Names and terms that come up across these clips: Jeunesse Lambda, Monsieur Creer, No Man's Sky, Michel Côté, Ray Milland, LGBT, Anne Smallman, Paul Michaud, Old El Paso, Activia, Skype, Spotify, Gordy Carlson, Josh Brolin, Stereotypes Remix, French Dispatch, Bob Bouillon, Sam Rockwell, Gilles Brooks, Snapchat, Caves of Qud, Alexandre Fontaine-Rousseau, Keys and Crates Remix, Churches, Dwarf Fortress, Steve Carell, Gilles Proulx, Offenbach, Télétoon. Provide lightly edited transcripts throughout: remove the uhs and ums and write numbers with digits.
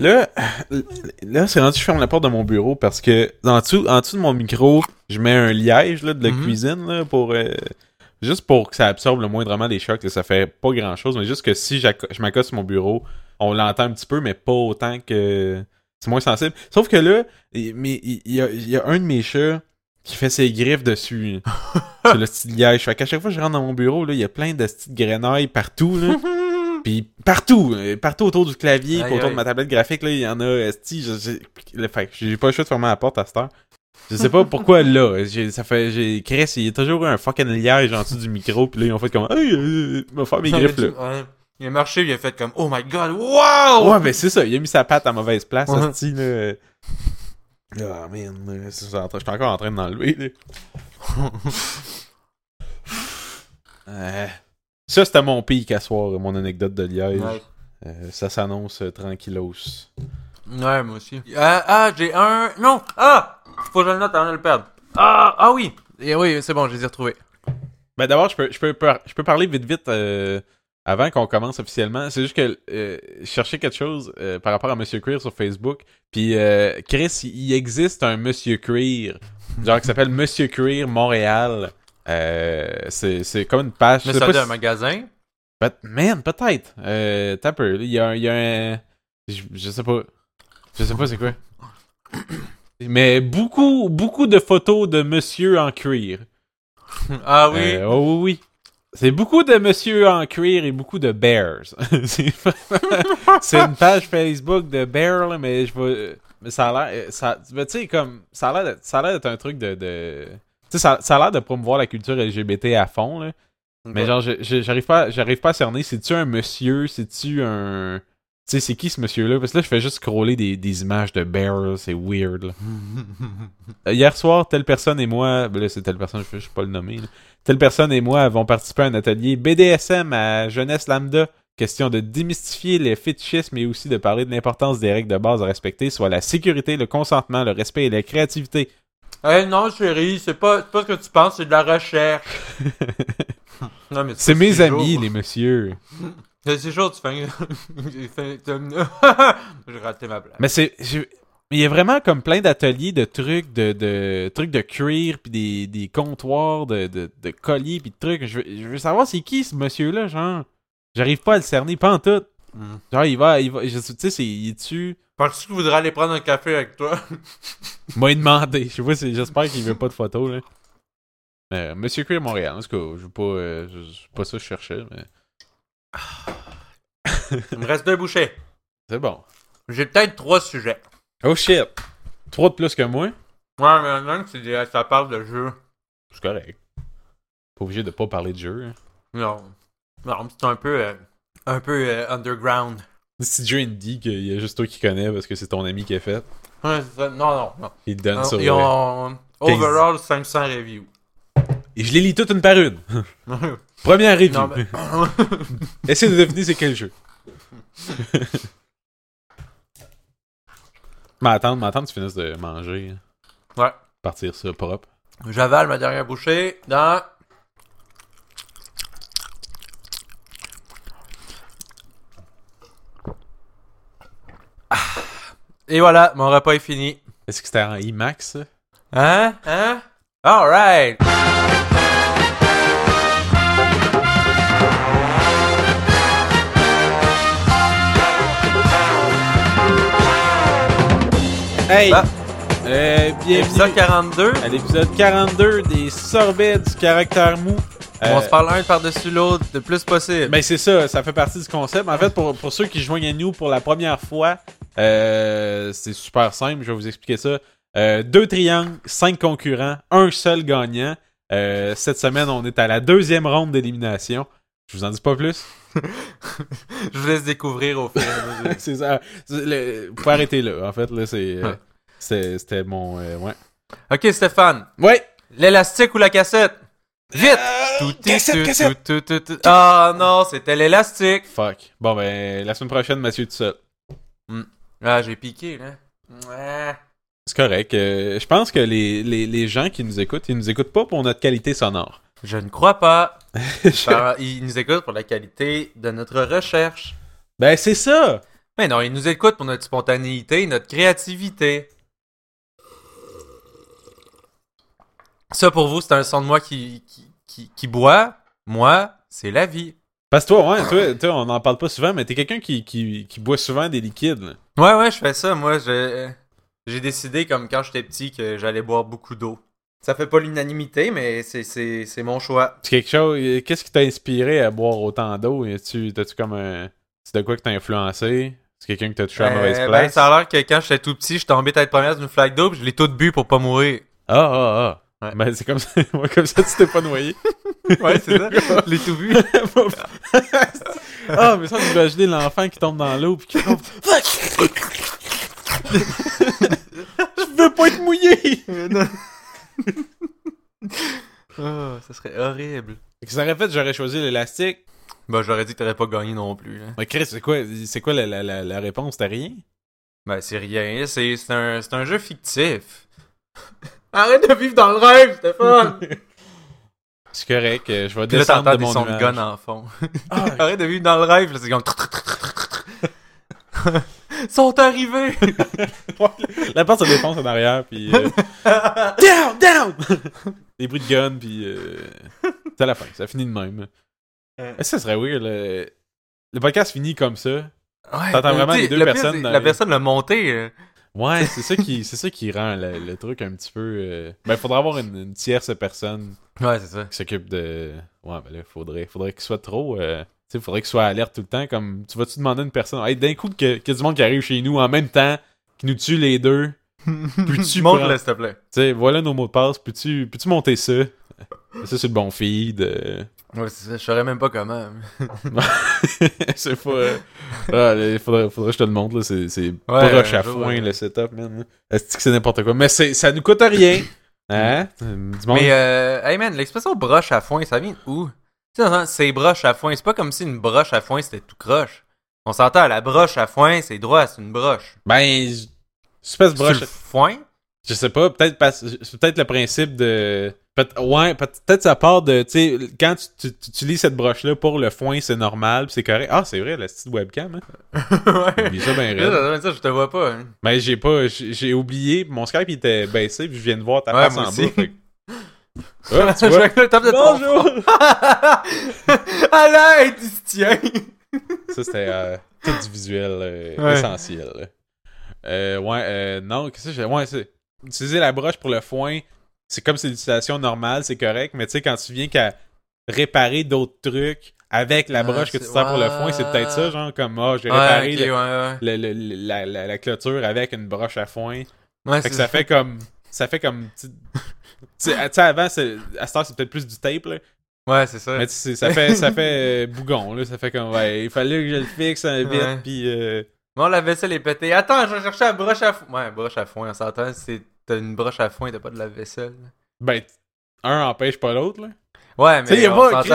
Là, c'est rendu, je ferme la porte de mon bureau parce que en dessous de mon micro, je mets un liège là, de la cuisine là, pour juste pour que ça absorbe le moindrement des chocs. Là, ça fait pas grand-chose, mais juste que si je m'accoste sur mon bureau, on l'entend un petit peu, mais pas autant que... C'est moins sensible. Sauf que là, il y a un de mes chats qui fait ses griffes dessus. Sur le petit liège. Fait qu'à chaque fois que je rentre dans mon bureau, là, il y a plein de petites grenailles partout. Là. Puis partout autour du clavier, aye, autour aye. De ma tablette graphique, là, il y en a. Fait que j'ai pas le choix de fermer la porte à cette heure. Je sais pas pourquoi là. Chris, il y a toujours un fucking liège en dessous du micro. Puis là, ils ont fait comme hey, il m'a fait mes griffes là. Il a marché, il a fait comme oh my god, wow! Ouais, ben c'est ça, il a mis sa patte à mauvaise place, hostie, là. Ah, man, je suis encore en train de m'enlever, là. Ça, c'était mon pic à soir, mon anecdote de Liège. Ouais. Ça s'annonce tranquillos. Ouais, moi aussi. J'ai un. Non! Ah! Faut que je le note avant de le perdre. Ah oui! Et oui, c'est bon, je les ai retrouvés. Ben d'abord, je peux parler vite. Avant qu'on commence officiellement, c'est juste que je cherchais quelque chose par rapport à Monsieur Creer sur Facebook. Puis Chris, il existe un Monsieur Creer, genre qui s'appelle Monsieur Creer Montréal. C'est comme une page. Mais c'est un magasin? Peut-être. T'as peur. Il y a un... Je sais pas c'est quoi. Mais beaucoup de photos de Monsieur en cuir. Ah oui? Oui. C'est beaucoup de monsieur en cuir et beaucoup de bears. C'est une page Facebook de bears, là, mais ça a l'air, mais tu sais, comme ça a l'air d'être un truc de tu sais, ça a l'air de promouvoir la culture LGBT à fond, là. Okay. Mais genre, j'arrive pas à cerner. C'est-tu un monsieur, c'est-tu un, tu sais, c'est qui ce monsieur-là? Parce que là, je fais juste scroller des images de bears, c'est weird, là. Hier soir, telle personne et moi, là, c'est telle personne, je peux pas le nommer, là. Telle personne et moi avons participé à un atelier BDSM à Jeunesse Lambda. Question de démystifier les fétichismes et aussi de parler de l'importance des règles de base à respecter, soit la sécurité, le consentement, le respect et la créativité. Non, chérie, c'est pas ce que tu penses, c'est de la recherche. Non, mais c'est mes amis, les messieurs. C'est chaud, tu fais... J'ai raté ma blague. Mais c'est... Il y a vraiment comme plein d'ateliers de trucs de cuir puis des comptoirs de colliers puis de trucs. Je veux savoir c'est qui ce monsieur là, genre. J'arrive pas à le cerner pas en tout. Genre il va tu sais c'est il est-tu. Penses-tu qu'il voudrait aller prendre un café avec toi? Moi il demandé. Je sais pas si j'espère qu'il veut pas de photo là. Monsieur Cuir Montréal, en tout cas, je veux pas c'est pas ça que je cherchais mais. Il me reste 2 bouchées. C'est bon. J'ai peut-être 3 sujets. Oh shit! 3 de plus que moi? Ouais, mais non, ça parle de jeu. C'est correct. Pas obligé de pas parler de jeu. Hein. Non, c'est un peu underground. C'est du jeu indie qu'il y a juste toi qui connais parce que c'est ton ami qui a fait. Ouais, c'est ça. Non. Il te donne non, sur... Ils ont overall 500 reviews. Et je les lis toutes une par une. Première review. Non, ben... Essayez de deviner c'est quel jeu. M'attendre tu finisses de manger. Ouais. Partir ça propre. J'avale ma dernière bouchée dans... Ah. Et voilà, mon repas est fini. Est-ce que c'était en IMAX? Hein? Alright! Hey! Ah. Bienvenue. Épisode 42. À l'épisode 42 des sorbets du caractère mou. On se parle un par-dessus l'autre le plus possible. Ben c'est ça fait partie du concept. En fait, pour ceux qui se joignent à nous pour la première fois, c'est super simple, je vais vous expliquer ça. 2 triangles, 5 concurrents, un seul gagnant. Cette semaine, on est à la 2e ronde d'élimination. Je vous en dis pas plus. Je vous laisse découvrir au fur et à mesure. C'est ça. Vous pouvez arrêter là. En fait, là, c'était mon... ouais. OK, Stéphane. Oui. L'élastique ou la cassette? Vite! Cassette! Ah non, c'était l'élastique. Fuck. Bon, ben, la semaine prochaine, Mathieu, tout seul. Ah, j'ai piqué, là. Ouais. C'est correct. Je pense que les gens qui nous écoutent, ils nous écoutent pas pour notre qualité sonore. Je ne crois pas. Ils nous écoutent pour la qualité de notre recherche. Ben, c'est ça! Mais non, ils nous écoutent pour notre spontanéité, notre créativité. Ça, pour vous, c'est un son de moi qui boit. Moi, c'est la vie. Parce que toi, ouais, toi, on n'en parle pas souvent, mais t'es quelqu'un qui boit souvent des liquides. Là. Ouais, je fais ça. Moi, j'ai décidé, comme quand j'étais petit, que j'allais boire beaucoup d'eau. Ça fait pas l'unanimité, mais c'est mon choix. C'est quelque chose... Qu'est-ce qui t'a inspiré à boire autant d'eau? T'as-tu comme un... C'est de quoi que t'as influencé? C'est quelqu'un que t'as touché à mauvaise place? Ben, ça a l'air que quand j'étais tout petit, je tombais tête première d'une flaque d'eau, puis je l'ai toute bu pour pas mourir. Ah! Ouais. Ben, c'est comme ça, comme ça tu t'es pas noyé. Ouais, c'est ça. Je l'ai tout bu. Ah, mais ça, d'imaginer l'enfant qui tombe dans l'eau, puis qui tombe... Je veux pas être mouillé! Non. Oh, ça serait horrible. Qu'est-ce que ça aurait fait? J'aurais choisi l'élastique. Ben, j'aurais dit que t'aurais pas gagné non plus. Hein. Mais Chris, c'est quoi la réponse? T'as rien? Ben, c'est rien. C'est un jeu fictif. Arrête de vivre dans le rêve, Stéphane! C'est correct. Je vais descendre là, de mon image. Là, t'entends des sons de gun en fond. Ah, okay. Arrête de vivre dans le rêve. Là, c'est comme... sont arrivés! La porte se défonce en arrière, puis... Down! Des bruits de gun, puis... C'est à la fin, ça finit de même. Ça serait weird, le podcast finit comme ça. Ouais, t'entends vraiment les deux personnes... La personne l'a monté... Ouais, c'est ça qui rend le truc un petit peu... Ben, faudrait avoir une tierce personne... Ouais, c'est ça. ...qui s'occupe de... Ouais, ben là, faudrait qu'il soit trop... Il faudrait qu'il soit alerte tout le temps. Comme tu vas-tu demander à une personne, hey, d'un coup, qu'il y a du monde qui arrive chez nous en même temps, qui nous tue les deux. Peux-tu montre-le, s'il te plaît. T'sais, voilà nos mots de passe. Peux-tu monter ça? Ça, c'est le bon feed. Ouais, c'est ça. Je saurais même pas comment. C'est pas. Faudrait que je te le montre. Là. C'est broche à foin, le setup, man. Est-ce que c'est n'importe quoi? Mais ça nous coûte rien. Hein? Du monde. Mais, hey, man, l'expression broche à foin, ça vient où? C'est broche à foin. C'est pas comme si une broche à foin c'était tout croche. On s'entend, la broche à foin, c'est droit, c'est une broche. Ben, espèce de broche à foin. Je sais pas, peut-être le principe de. Ouais, peut-être ça part de. Tu sais, quand tu utilises cette broche-là pour le foin, c'est normal, pis c'est correct. Ah, c'est vrai, la petite webcam, hein. Ouais. J'ai ça bien raide. Ça, je te vois pas. Hein. Ben, j'ai oublié, mon Skype il était baissé, pis je viens de voir ta face en bas. Fait... Oh, tu vois? Bonjour! À l'aide, il se tient! Ça, c'était tout du visuel essentiel. Là. Non, qu'est-ce que j'ai. Ouais, c'est... Utiliser la broche pour le foin, c'est comme c'est l'utilisation normale, c'est correct, mais tu sais, quand tu viens qu'à réparer d'autres trucs avec la broche que tu sers pour le foin, c'est peut-être ça, genre comme, j'ai réparé la clôture avec une broche à foin. Ouais, fait que ça fait comme. Tu sais, avant, à cette heure, c'est peut-être plus du tape, là. Ouais, c'est ça. Mais ça fait bougon, là. Ça fait comme, il fallait que je le fixe un bit, puis... Bon, la vaisselle est pétée. Attends, je vais chercher la broche à foin. Ouais, broche à foin, on s'entend. T'as une broche à foin, t'as pas de lave-vaisselle. Ben, un empêche pas l'autre, là. Ouais, mais... Tu sais,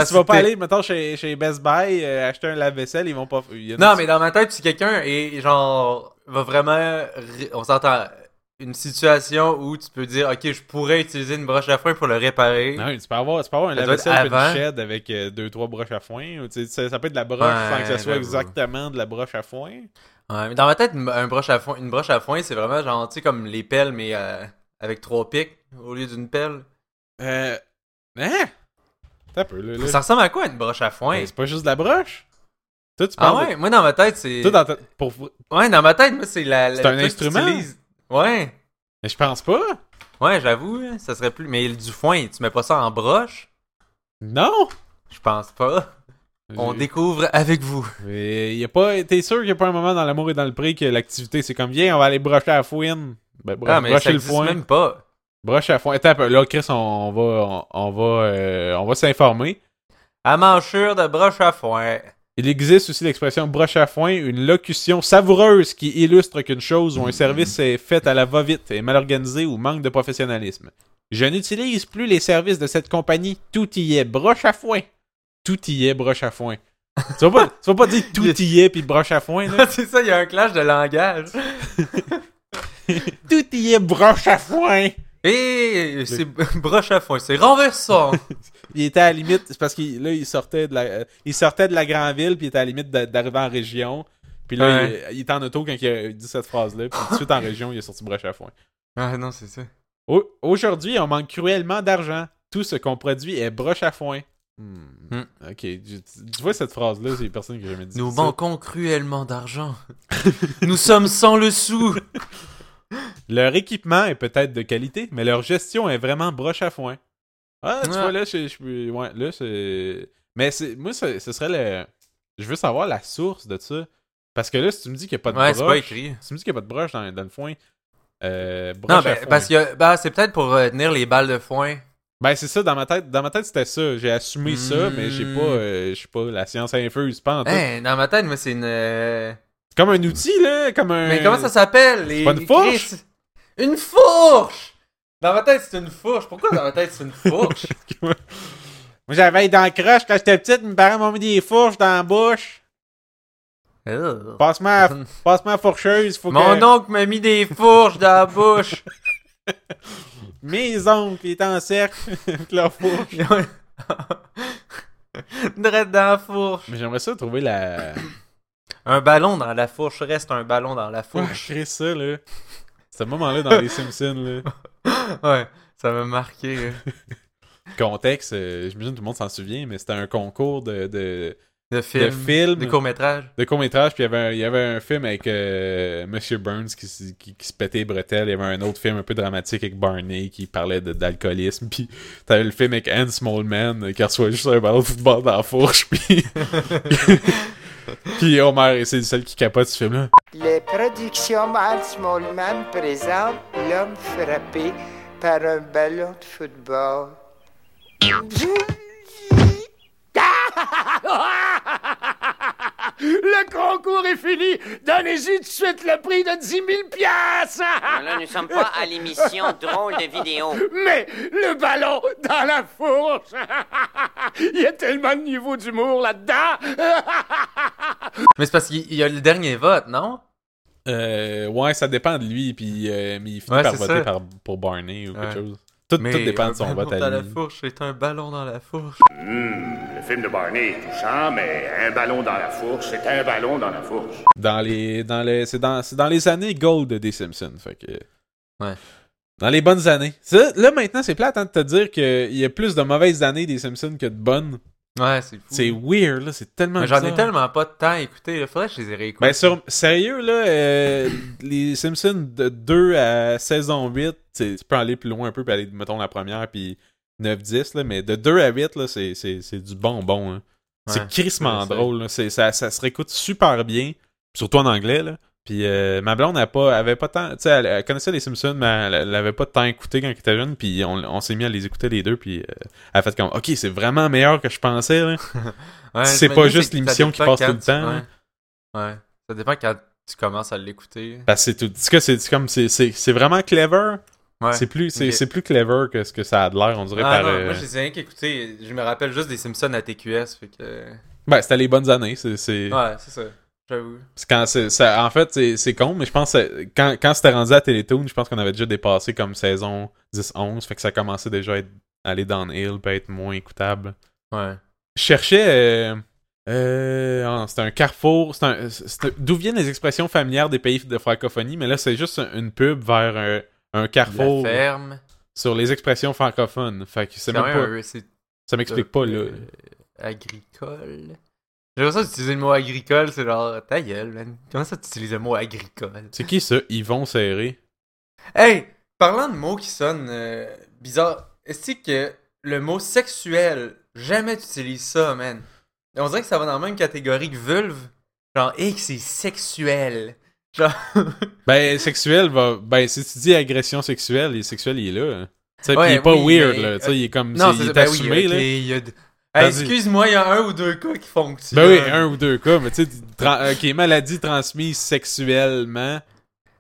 tu vas pas aller, mettons, chez Best Buy, acheter un lave-vaisselle, ils vont pas... Non, mais dans ma tête, si quelqu'un est, genre, va vraiment... On s'entend... Une situation où tu peux dire, ok, je pourrais utiliser une broche à foin pour le réparer. Non, tu peux avoir un lave-vaisselle de shed avec 2-3 broches à foin. Ou, ça peut être de la broche sans que ça soit exactement de la broche à foin. Ouais, mais dans ma tête, une broche à foin, c'est vraiment genre, tu sais, comme les pelles, mais avec 3 pics au lieu d'une pelle. Hein? T'as peu, là. Ça ressemble à quoi une broche à foin? Mais c'est pas juste de la broche? Toi, tu parles moi dans ma tête, c'est. Toi, Ouais, dans ma tête, moi, c'est la. C'est un instrument? Ouais. Mais je pense pas. Ouais, j'avoue, ça serait plus... Mais du foin, tu mets pas ça en broche? Non! Je pense pas. On découvre avec vous. Mais y a pas... T'es sûr qu'il y a pas un moment dans l'amour et dans le prix que l'activité, c'est comme, viens, on va aller brocher à la fouine. Ben, brocher le foin. Même pas. Broche à foin. Attends, là, Chris, on va s'informer. À manchure de broche à foin. Il existe aussi l'expression « broche à foin », une locution savoureuse qui illustre qu'une chose ou un service est fait à la va-vite, est mal organisé ou manque de professionnalisme. Je n'utilise plus les services de cette compagnie. Tout y est broche à foin. Tout y est broche à foin. Tu vas pas dire « tout y est » puis « broche à foin ». C'est ça, il y a un clash de langage. « Tout y est broche à foin ». Et c'est broche à foin, c'est renversant. Il était à la limite, c'est parce qu'il sortait de la grande ville, puis il était à la limite d'arriver en région. Puis là, il est en auto quand il a dit cette phrase-là. Puis tout de suite, en région, il a sorti Broche à foin. Ah non, c'est ça. Aujourd'hui, on manque cruellement d'argent. Tout ce qu'on produit est broche à foin. Ok, tu vois cette phrase-là, c'est une personne que j'ai jamais dit. Nous manquons cruellement d'argent. Nous sommes sans le sou. Leur équipement est peut-être de qualité, mais leur gestion est vraiment broche à foin. Ah, tu vois, là, là, c'est... Mais c'est... moi, ce serait le... Je veux savoir la source de ça. Parce que là, si tu me dis qu'il n'y a pas de broche... c'est pas écrit. Si tu me dis qu'il n'y a pas de broche dans le foin... broche à foin. Parce que c'est peut-être pour tenir les balles de foin. Ben, c'est ça, dans ma tête, c'était ça. J'ai assumé ça, mais j'ai pas... je sais pas, la science infuse, pas en tout. Hey, dans ma tête, moi, c'est une... Comme un outil, là, comme un... Mais comment ça s'appelle? C'est pas une fourche? Une fourche! Dans ma tête, c'est une fourche. Pourquoi dans ma tête, c'est une fourche? Moi, j'avais dans le croche quand j'étais petite, mes parents m'ont mis des fourches dans la bouche. Passe-moi la fourcheuse, faut Mon oncle m'a mis des fourches dans la bouche. Mes oncles étaient en cercle avec leur fourche. Drette dans la fourche. Mais j'aimerais ça trouver la... Un ballon dans la fourche reste un ballon dans la fourche. Ouais, ça, là. Ce moment-là dans les Simpsons, là. Ouais, ça m'a marqué. Contexte, j'imagine que tout le monde s'en souvient, mais c'était un concours de films. De court-métrage, puis il y avait un film avec Monsieur Burns qui se pétait les bretelles. Il y avait un autre film un peu dramatique avec Barney qui parlait d'alcoolisme. Puis t'avais le film avec Anne Smallman qui reçoit juste un ballon de football dans la fourche. Puis... Puis Homer, c'est celle qui capote ce film-là. Les productions Hans Smallman présentent l'homme frappé par un ballon de football. Le concours est fini! Donnez-y tout de suite le prix de 10 000 piastres! Là, nous ne sommes pas à l'émission Drôle de vidéo. Mais le ballon dans la fourche! Il y a tellement de niveau d'humour là-dedans! Mais c'est parce qu'il y a le dernier vote, non? Ouais, ça dépend de lui, puis mais il finit par voter pour Barney ou quelque chose. Tout dépend de son vote à lui. Un ballon dans la fourche, c'est un ballon dans la fourche. Le film de Barney est touchant, mais un ballon dans la fourche, c'est un ballon dans la fourche. C'est dans les années gold des Simpsons, fait que... Ouais. Dans les bonnes années. Ça, là, maintenant, c'est plate de te dire qu'il y a plus de mauvaises années des Simpsons que de bonnes. Ouais, c'est fou. C'est weird, là, c'est tellement bizarre. J'en ai tellement pas de temps à écouter, là. Faudrait que je les ai réécoutés. Ben, sérieux, là, les Simpsons de 2 à saison 8, tu peux aller plus loin un peu, puis aller, mettons, la première, puis 9-10, là, mais de 2 à 8, là, c'est du bonbon, hein. Ouais, c'est crissement drôle, là. Ça se réécoute super bien, surtout en anglais, là. Puis ma blonde avait pas tant... Tu sais, elle connaissait les Simpsons, mais elle n'avait pas tant écouté quand elle était jeune. Puis on s'est mis à les écouter les deux. Puis elle a fait comme « Ok, c'est vraiment meilleur que je pensais. » Ouais, c'est pas juste l'émission qui passe tout le temps. Ouais. Ça dépend quand tu commences à l'écouter. Parce que c'est vraiment clever. Ouais. C'est plus clever que ce que ça a de l'air, on dirait. Moi, je sais rien qu'écouter. Je me rappelle juste des Simpsons à TQS. Fait que... Ben, c'était les bonnes années. Ouais, c'est ça. J'avoue. Quand en fait, c'est con, mais je pense que quand c'était rendu à Télétoon, je pense qu'on avait déjà dépassé comme saison 10-11, fait que ça commençait déjà à aller downhill puis à être moins écoutable. Ouais. Je cherchais... c'était un carrefour... D'où viennent les expressions familières des pays de francophonie, mais là, c'est juste une pub vers un carrefour... La ferme. Sur les expressions francophones. Fait que c'est même pas... Ça m'explique pas, là. Agricole... J'ai l'impression d'utiliser le mot agricole, c'est genre, ta gueule, man. Comment ça t'utilises le mot agricole? C'est qui ça, Yvon Serré? Hey, parlant de mots qui sonnent bizarres, est-ce que le mot sexuel, jamais t'utilises ça, man? On dirait que ça va dans la même catégorie que vulve. Genre, hey, que c'est sexuel. Genre... Ben, sexuel, si tu dis agression sexuelle, le sexuel, il est là. T'sais, ouais, il est pas weird, là. T'sais, il est comme, non, il est assumé, là. Il y a... Hey, excuse-moi, il y a un ou deux cas qui fonctionnent. Ben oui, un ou deux cas, mais tu sais, qui est maladie transmise sexuellement,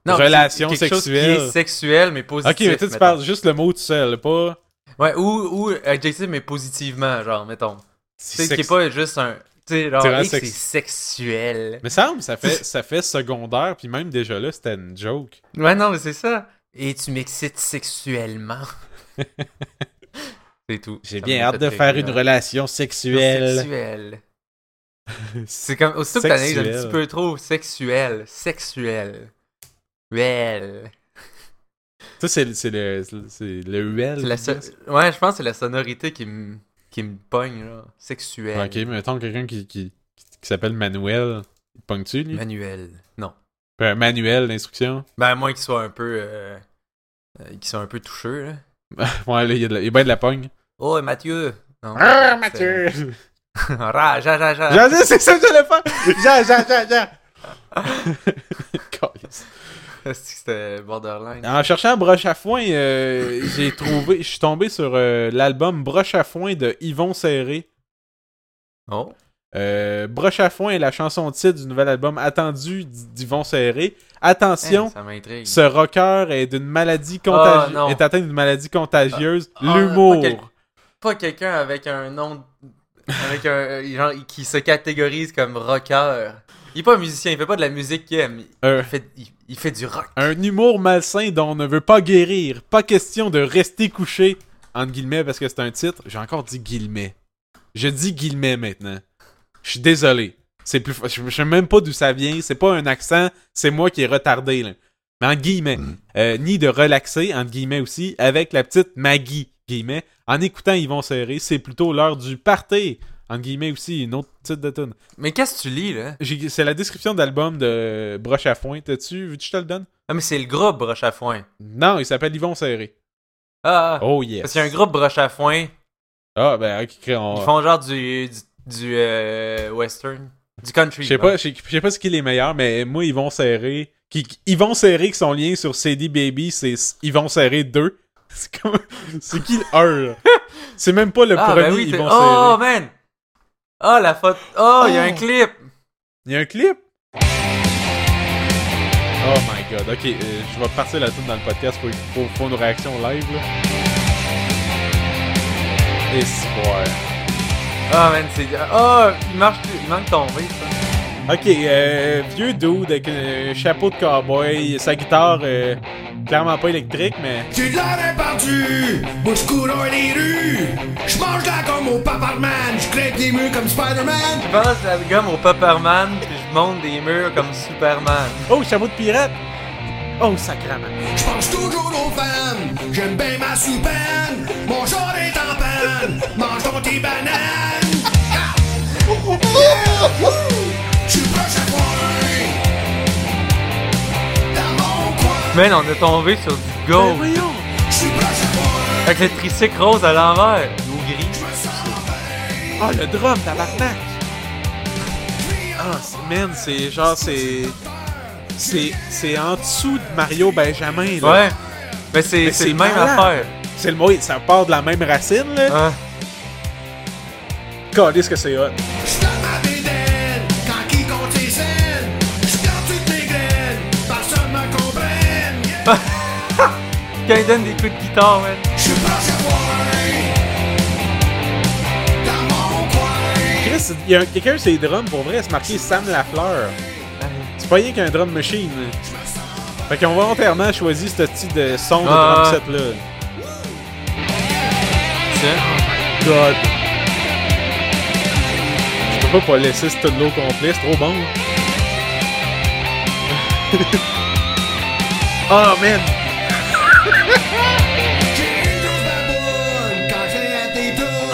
non, relation sexuelle. Chose qui est sexuelle, mais positive. Ok, mais tu parles juste le mot tout seul, pas... Ouais, ou adjectif, mais positivement, genre, mettons. Tu sais, qui est pas juste un... Tu sais, genre, c'est sexuel. Mais ça fait secondaire, puis même déjà là, c'était une joke. Ouais, non, mais c'est ça. Et tu m'excites sexuellement. C'est tout. J'ai bien hâte de faire une relation sexuelle. C'est comme, aussitôt que t'analyses un petit peu trop sexuel. Well. Ça, c'est le well. Ouais, je pense que c'est la sonorité qui me pogne, là. Sexuel. Ok, mettons quelqu'un qui s'appelle Manuel. Il te pogne-tu, lui? Manuel, non. Manuel, l'instruction? Ben, à moins qu'il soit un peu... qui sont un peu toucheux, là. Ouais, là, il y a bien de la pogne. Oh, Mathieu! Non, Mathieu! Rage, c'est ça que j'allais faire! C'était borderline. En cherchant Broche à foin, je suis tombé sur l'album Broche à foin de Yvon Serré. Oh. Broche à foin est la chanson titre du nouvel album attendu d'Yvon Serré. Attention, ce rocker est d'une maladie contagieuse. Oh, est atteint d'une maladie contagieuse. L'humour. Pas quelqu'un avec un nom avec un genre qui se catégorise comme rocker. Il est pas musicien, il fait pas de la musique qu'il aime. Il fait du rock. Un humour malsain dont on ne veut pas guérir. Pas question de rester couché entre guillemets parce que c'est un titre. J'ai encore dit guillemets. Je dis guillemets maintenant. Je suis désolé. C'est plus... Je sais même pas d'où ça vient. C'est pas un accent. C'est moi qui est retardé, là. Mais en guillemets. Ni de relaxer, entre guillemets aussi, avec la petite Maggie, guillemets. En écoutant Yvon Serré, c'est plutôt l'heure du party, entre guillemets aussi, une autre titre de tune. Mais qu'est-ce que tu lis, là? C'est la description d'album de Broche à foin. T'as-tu? Veux-tu que je te le donne? Ah, mais c'est le groupe Broche à foin. Non, il s'appelle Yvon Serré. Ah! Oh, yes. Parce qu'il y a un groupe Broche à foin. Ah, ben, okay, ils font genre du western, du country. Je sais pas ce qui est les meilleurs, mais moi Yvon Serré que son lien sur CD Baby, c'est Yvon Serré 2. C'est comme c'est qui le 1 là? C'est même pas le premier, ben oui, Yvon Serré. Oh man. Oh la photo. Oh, il y a un clip. Oh my god. OK, je vais partir la tune dans le podcast pour une réaction live là. Et c'est ouais. Ah, oh man, c'est... Ah, oh, il marche plus. Il manque ton riz, ça. OK, vieux dude avec un chapeau de cowboy, sa guitare clairement pas électrique, mais... Tu l'aurais perdu, moi je cours dans les rues, je mange de la gomme au Paparman, je crève des murs comme Spider-Man. Je mange de la gomme au Paparman, puis je monte des murs comme Superman. Oh, chapeau de pirate! Oh, sacrément. Je pense toujours aux femmes, j'aime bien ma soupane, mon genre est en panne, mange donc tes bananes. Je suis proche à foin, dans mon coin. Man, on est tombé sur du gold. Je suis proche à foin, avec le tricycle rose à l'envers, ou gris. Oh, le drum, tabarnak. Ah, man, c'est genre, C'est en dessous de Mario Benjamin, là. Ouais. Mais c'est le même affaire. C'est le mot, ça part de la même racine, là. Ah. Calais, ce que c'est hot. Quand il donne des coups de guitare, man. Chris, il y a quelqu'un sur les drums, pour vrai, c'est marqué Sam Lafleur. C'est pas rien qu'un drum machine. Fait qu'on volontairement choisi ce type de son de drum set là. Tiens. God. Je peux pas laisser ce tonneau complet, c'est trop bon. Oh man!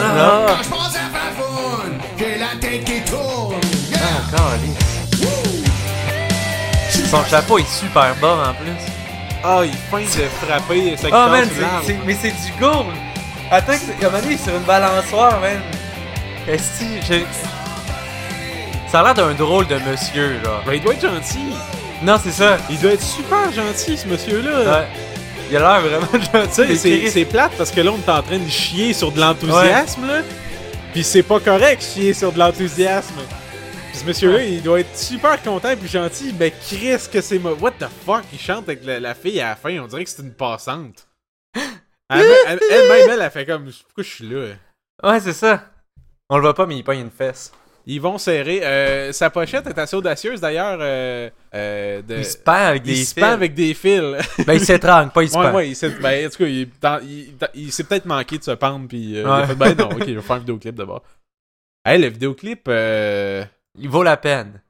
Ah. Ah, calé. Son chapeau est super bas en plus. Ah, il feint de frapper sa guitare. Ah, man, mais c'est du gold. Attends, à un moment donné, il est sur une balançoire, man. Est-ce que ça a l'air d'un drôle de monsieur, genre. Ben, il doit être gentil. Non, c'est ça. Il doit être super gentil, ce monsieur-là. Ouais. Il a l'air vraiment gentil. C'est plate parce que là, on est en train de chier sur de l'enthousiasme, là. Pis c'est pas correct, chier sur de l'enthousiasme. Ce monsieur-là, il doit être super content et gentil, mais Chris, que c'est moi. What the fuck? Il chante avec la fille à la fin, on dirait que c'est une passante. Elle-même, elle a fait comme, pourquoi je suis là? Ouais, c'est ça. On le voit pas, mais il pogne une fesse. Yvon Serré. Sa pochette est assez audacieuse, d'ailleurs. Il se pend avec des fils. Ben, il s'étrangle, pas il se pend. Ouais, en tout cas, il s'est peut-être manqué de se pendre, puis il a fait, ben non, ok, je vais faire un vidéoclip d'abord. Hey, le vidéoclip... Il vaut la peine.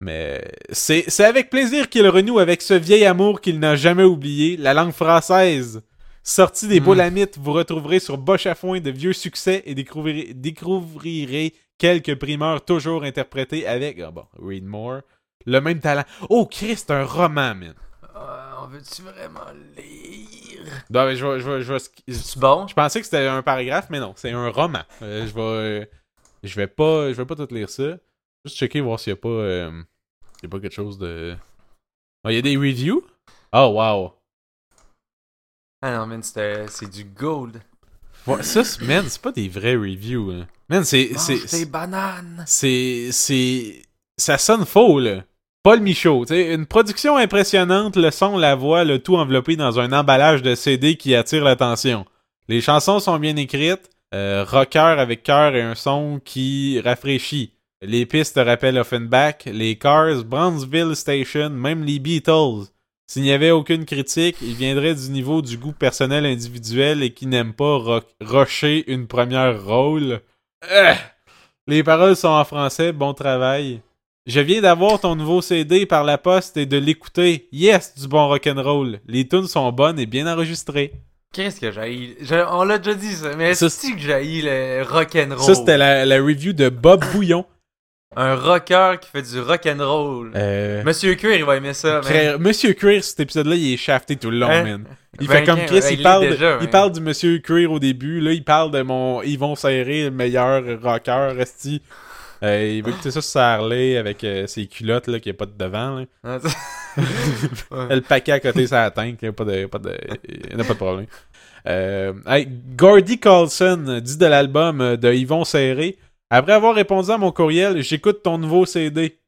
Mais c'est avec plaisir qu'il renoue avec ce vieil amour qu'il n'a jamais oublié, la langue française. Sorti des boulamites, vous retrouverez sur Broche à foin de vieux succès et découvrirez quelques primeurs toujours interprétés avec... Ah bon, read more. Le même talent. Oh, Christ, un roman, man. On veut-tu vraiment lire? Non, mais je vais... C'est bon? Je pensais que c'était un paragraphe, mais non, c'est un roman. Je vais pas tout lire ça. Juste checker, voir s'il n'y a pas... Il n'y a pas quelque chose de... Oh, il y a des reviews? Oh, wow. Ah non, man, c'est du gold. Ouais, ça, man, c'est pas des vrais reviews. Hein. Man, c'est banane. Ça sonne faux, là. Paul Michaud, tu sais, une production impressionnante, le son, la voix, le tout enveloppé dans un emballage de CD qui attire l'attention. Les chansons sont bien écrites, rocker avec cœur et un son qui rafraîchit. Les pistes rappellent Offenbach, les Cars, Brownsville Station, même les Beatles. S'il n'y avait aucune critique, il viendrait du niveau du goût personnel individuel et qui n'aime pas rocher une première rôle. Les paroles sont en français, bon travail. Je viens d'avoir ton nouveau CD par la poste et de l'écouter. Yes, du bon rock'n'roll. Les tunes sont bonnes et bien enregistrées. Qu'est-ce que j'haïs? On l'a déjà dit ça, mais c'est-tu que j'haïs le rock'n'roll? Ça, c'était la review de Bob Bouillon. Un rocker qui fait du rock'n'roll. Monsieur Cuir, il va aimer ça. Monsieur Cuir, cet épisode-là, il est shafté tout le long, man. Il fait comme Chris, il parle du Monsieur Cuir au début. Là, il parle de mon Yvon Serré, le meilleur rocker, resti. Il veut écouter ça sur sa Harley avec ses culottes là, qui n'a pas de devant. Là. Le paquet à côté, ça atteint. Il n'y a pas de problème. Hey, Gordy Carlson dit de l'album de Yvon Serré. Après avoir répondu à mon courriel, j'écoute ton nouveau CD.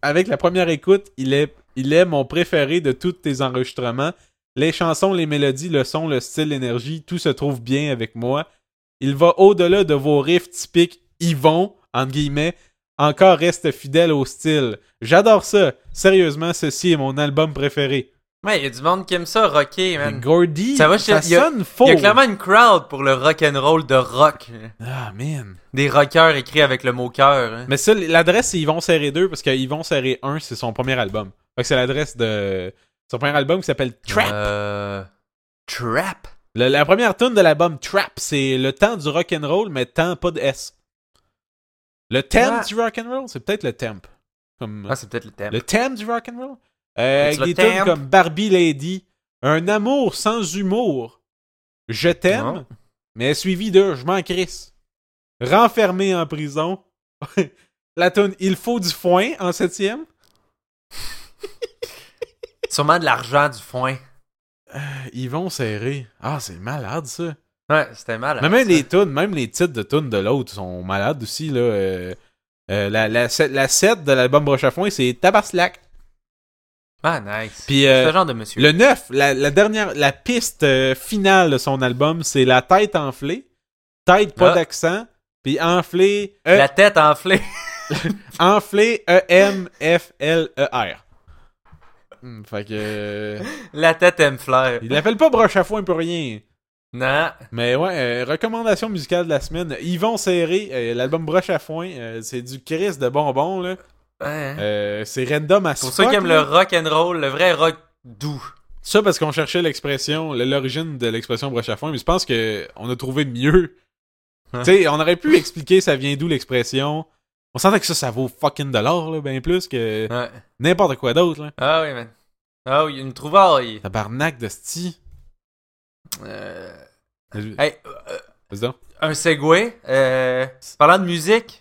Avec la première écoute, il est mon préféré de tous tes enregistrements. Les chansons, les mélodies, le son, le style, l'énergie, tout se trouve bien avec moi. Il va au-delà de vos riffs typiques Yvon, entre guillemets, encore reste fidèle au style. J'adore ça. Sérieusement, ceci est mon album préféré. Ouais, il y a du monde qui aime ça, rocker, man. Gordy, ça sonne faux. Il y a clairement une crowd pour le rock'n'roll de rock. Ah, man. Des rockers écrits avec le mot cœur. Hein. Mais ça, l'adresse, c'est Yvon Serré 2, parce que Yvon Serré 1, c'est son premier album. Fait que c'est l'adresse de... Son premier album qui s'appelle Trap. Trap? La première tune de l'album Trap, c'est le temps du rock'n'roll, mais temps pas de S. Le thème du rock'n'roll, c'est peut-être le temp. C'est peut-être le thème. Le thème du rock'n'roll? Avec des tunes comme Barbie Lady, un amour sans humour, je t'aime, mais suivi de je m'en crisse, renfermé en prison, la tune il faut du foin en 7e. Sûrement de l'argent du foin. Yvon Serré. Ah, c'est malade ça. Ouais, c'était malade. Mais même les tunes, même les titres de tunes de l'autre sont malades aussi là. La 7 de l'album Broche à foin, c'est Tabarnak. Ah, nice. Puis, ce genre de monsieur. Le 9, la dernière piste finale de son album, c'est la tête enflée. Tête, pas d'accent. Puis enflée. La tête enflée. Enflée, E-M-F-L-E-R. Fait que. La tête aime flair. Il l'appelle pas Broche à foin pour rien. Non. Mais ouais, recommandation musicale de la semaine. Yvon Serré, l'album Broche à foin, c'est du Chris de bonbon, là. Ouais. C'est random à ce Pour ceux qui aiment le rock'n'roll, le vrai rock doux. Ça parce qu'on cherchait l'expression, l'origine de l'expression broche à foin, mais je pense qu'on a trouvé mieux. Hein? Tu sais, on aurait pu expliquer ça vient d'où l'expression. On sentait que ça vaut fucking $, là, bien plus que n'importe quoi d'autre. Là. Ah oui, man. Ah oui, une trouvaille. Tabarnak de sti. Hey, un segway. Parlant de musique.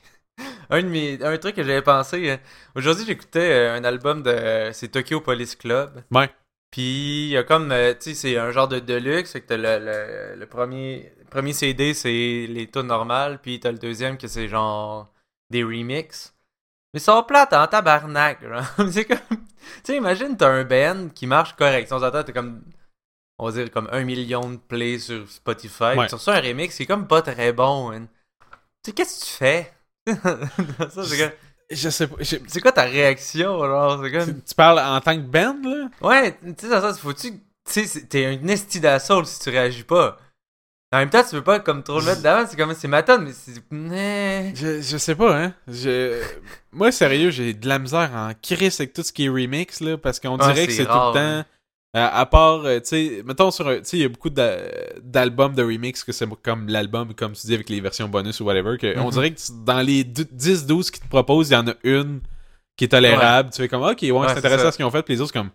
Un truc que j'avais pensé, aujourd'hui j'écoutais un album de c'est Tokyo Police Club. Ouais. Puis il y a comme tu sais c'est un genre de luxe, c'est que t'as le premier CD c'est les tunes normales, puis t'as le deuxième que c'est genre des remixes. Mais ils sont plates en tabarnak, genre. C'est comme tu sais imagine t'as un band qui marche correct, on s'entend t'as comme on va dire comme 1 million de plays sur Spotify, ouais. Sur ça un remix c'est comme pas très bon. Hein. Tu sais qu'est-ce que tu fais? Ça, c'est comme... je sais pas. C'est quoi ta réaction, genre? C'est comme... Tu parles en tant que band, là? Ouais, tu sais, ça, faut-tu... Tu sais, t'es un esti d'assaut si tu réagis pas. En même temps, tu veux pas comme trop le mettre d'avant, c'est comme c'est ma tonne, mais c'est... Je sais pas, hein. Moi, sérieux, j'ai de la misère en crisse avec tout ce qui est remix, là, parce qu'on dirait que c'est rare, tout le temps... à part, tu sais, mettons sur un... Tu sais, il y a beaucoup d'albums de remix que c'est comme l'album, comme tu dis, avec les versions bonus ou whatever, que on dirait que dans les 10-12 qu'ils te proposent, il y en a une qui est tolérable. Ouais. Tu fais comme, OK, ouais, c'est intéressant ça. Ce qu'ils ont fait. Puis les autres, comme,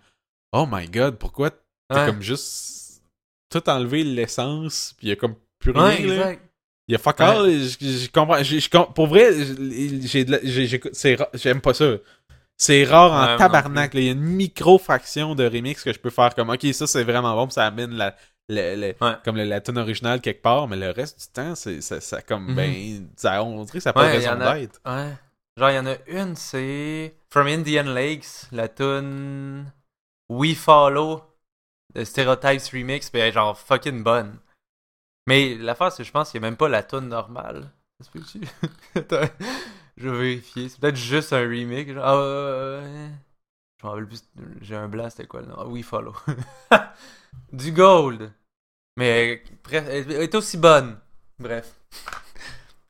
oh my God, pourquoi t'as comme juste... tout enlevé l'essence, pis il y a comme plus rien, là. Il y a fuck all, je comprends, pour vrai, j'aime pas ça. C'est rare en tabarnak, là. Il y a une micro-fraction de remix que je peux faire comme, OK, ça c'est vraiment bon, pis ça amène comme la tune originale quelque part, mais le reste du temps, ça comme, ben, ça, on dirait que ça n'a pas de raison d'être. Ouais. Genre, il y en a une, c'est From Indian Lakes, la tune We Follow. Le Stereotypes Remix, pis elle est genre fucking bonne. Mais l'affaire, c'est que je pense qu'il n'y a même pas la toune normale. Est-ce que attends, je vais vérifier. C'est peut-être juste un remix. Genre... Je m'en rappelle plus. J'ai un blast, c'était quoi le nom? Ah, We Follow. Du gold. Mais elle est aussi bonne. Bref.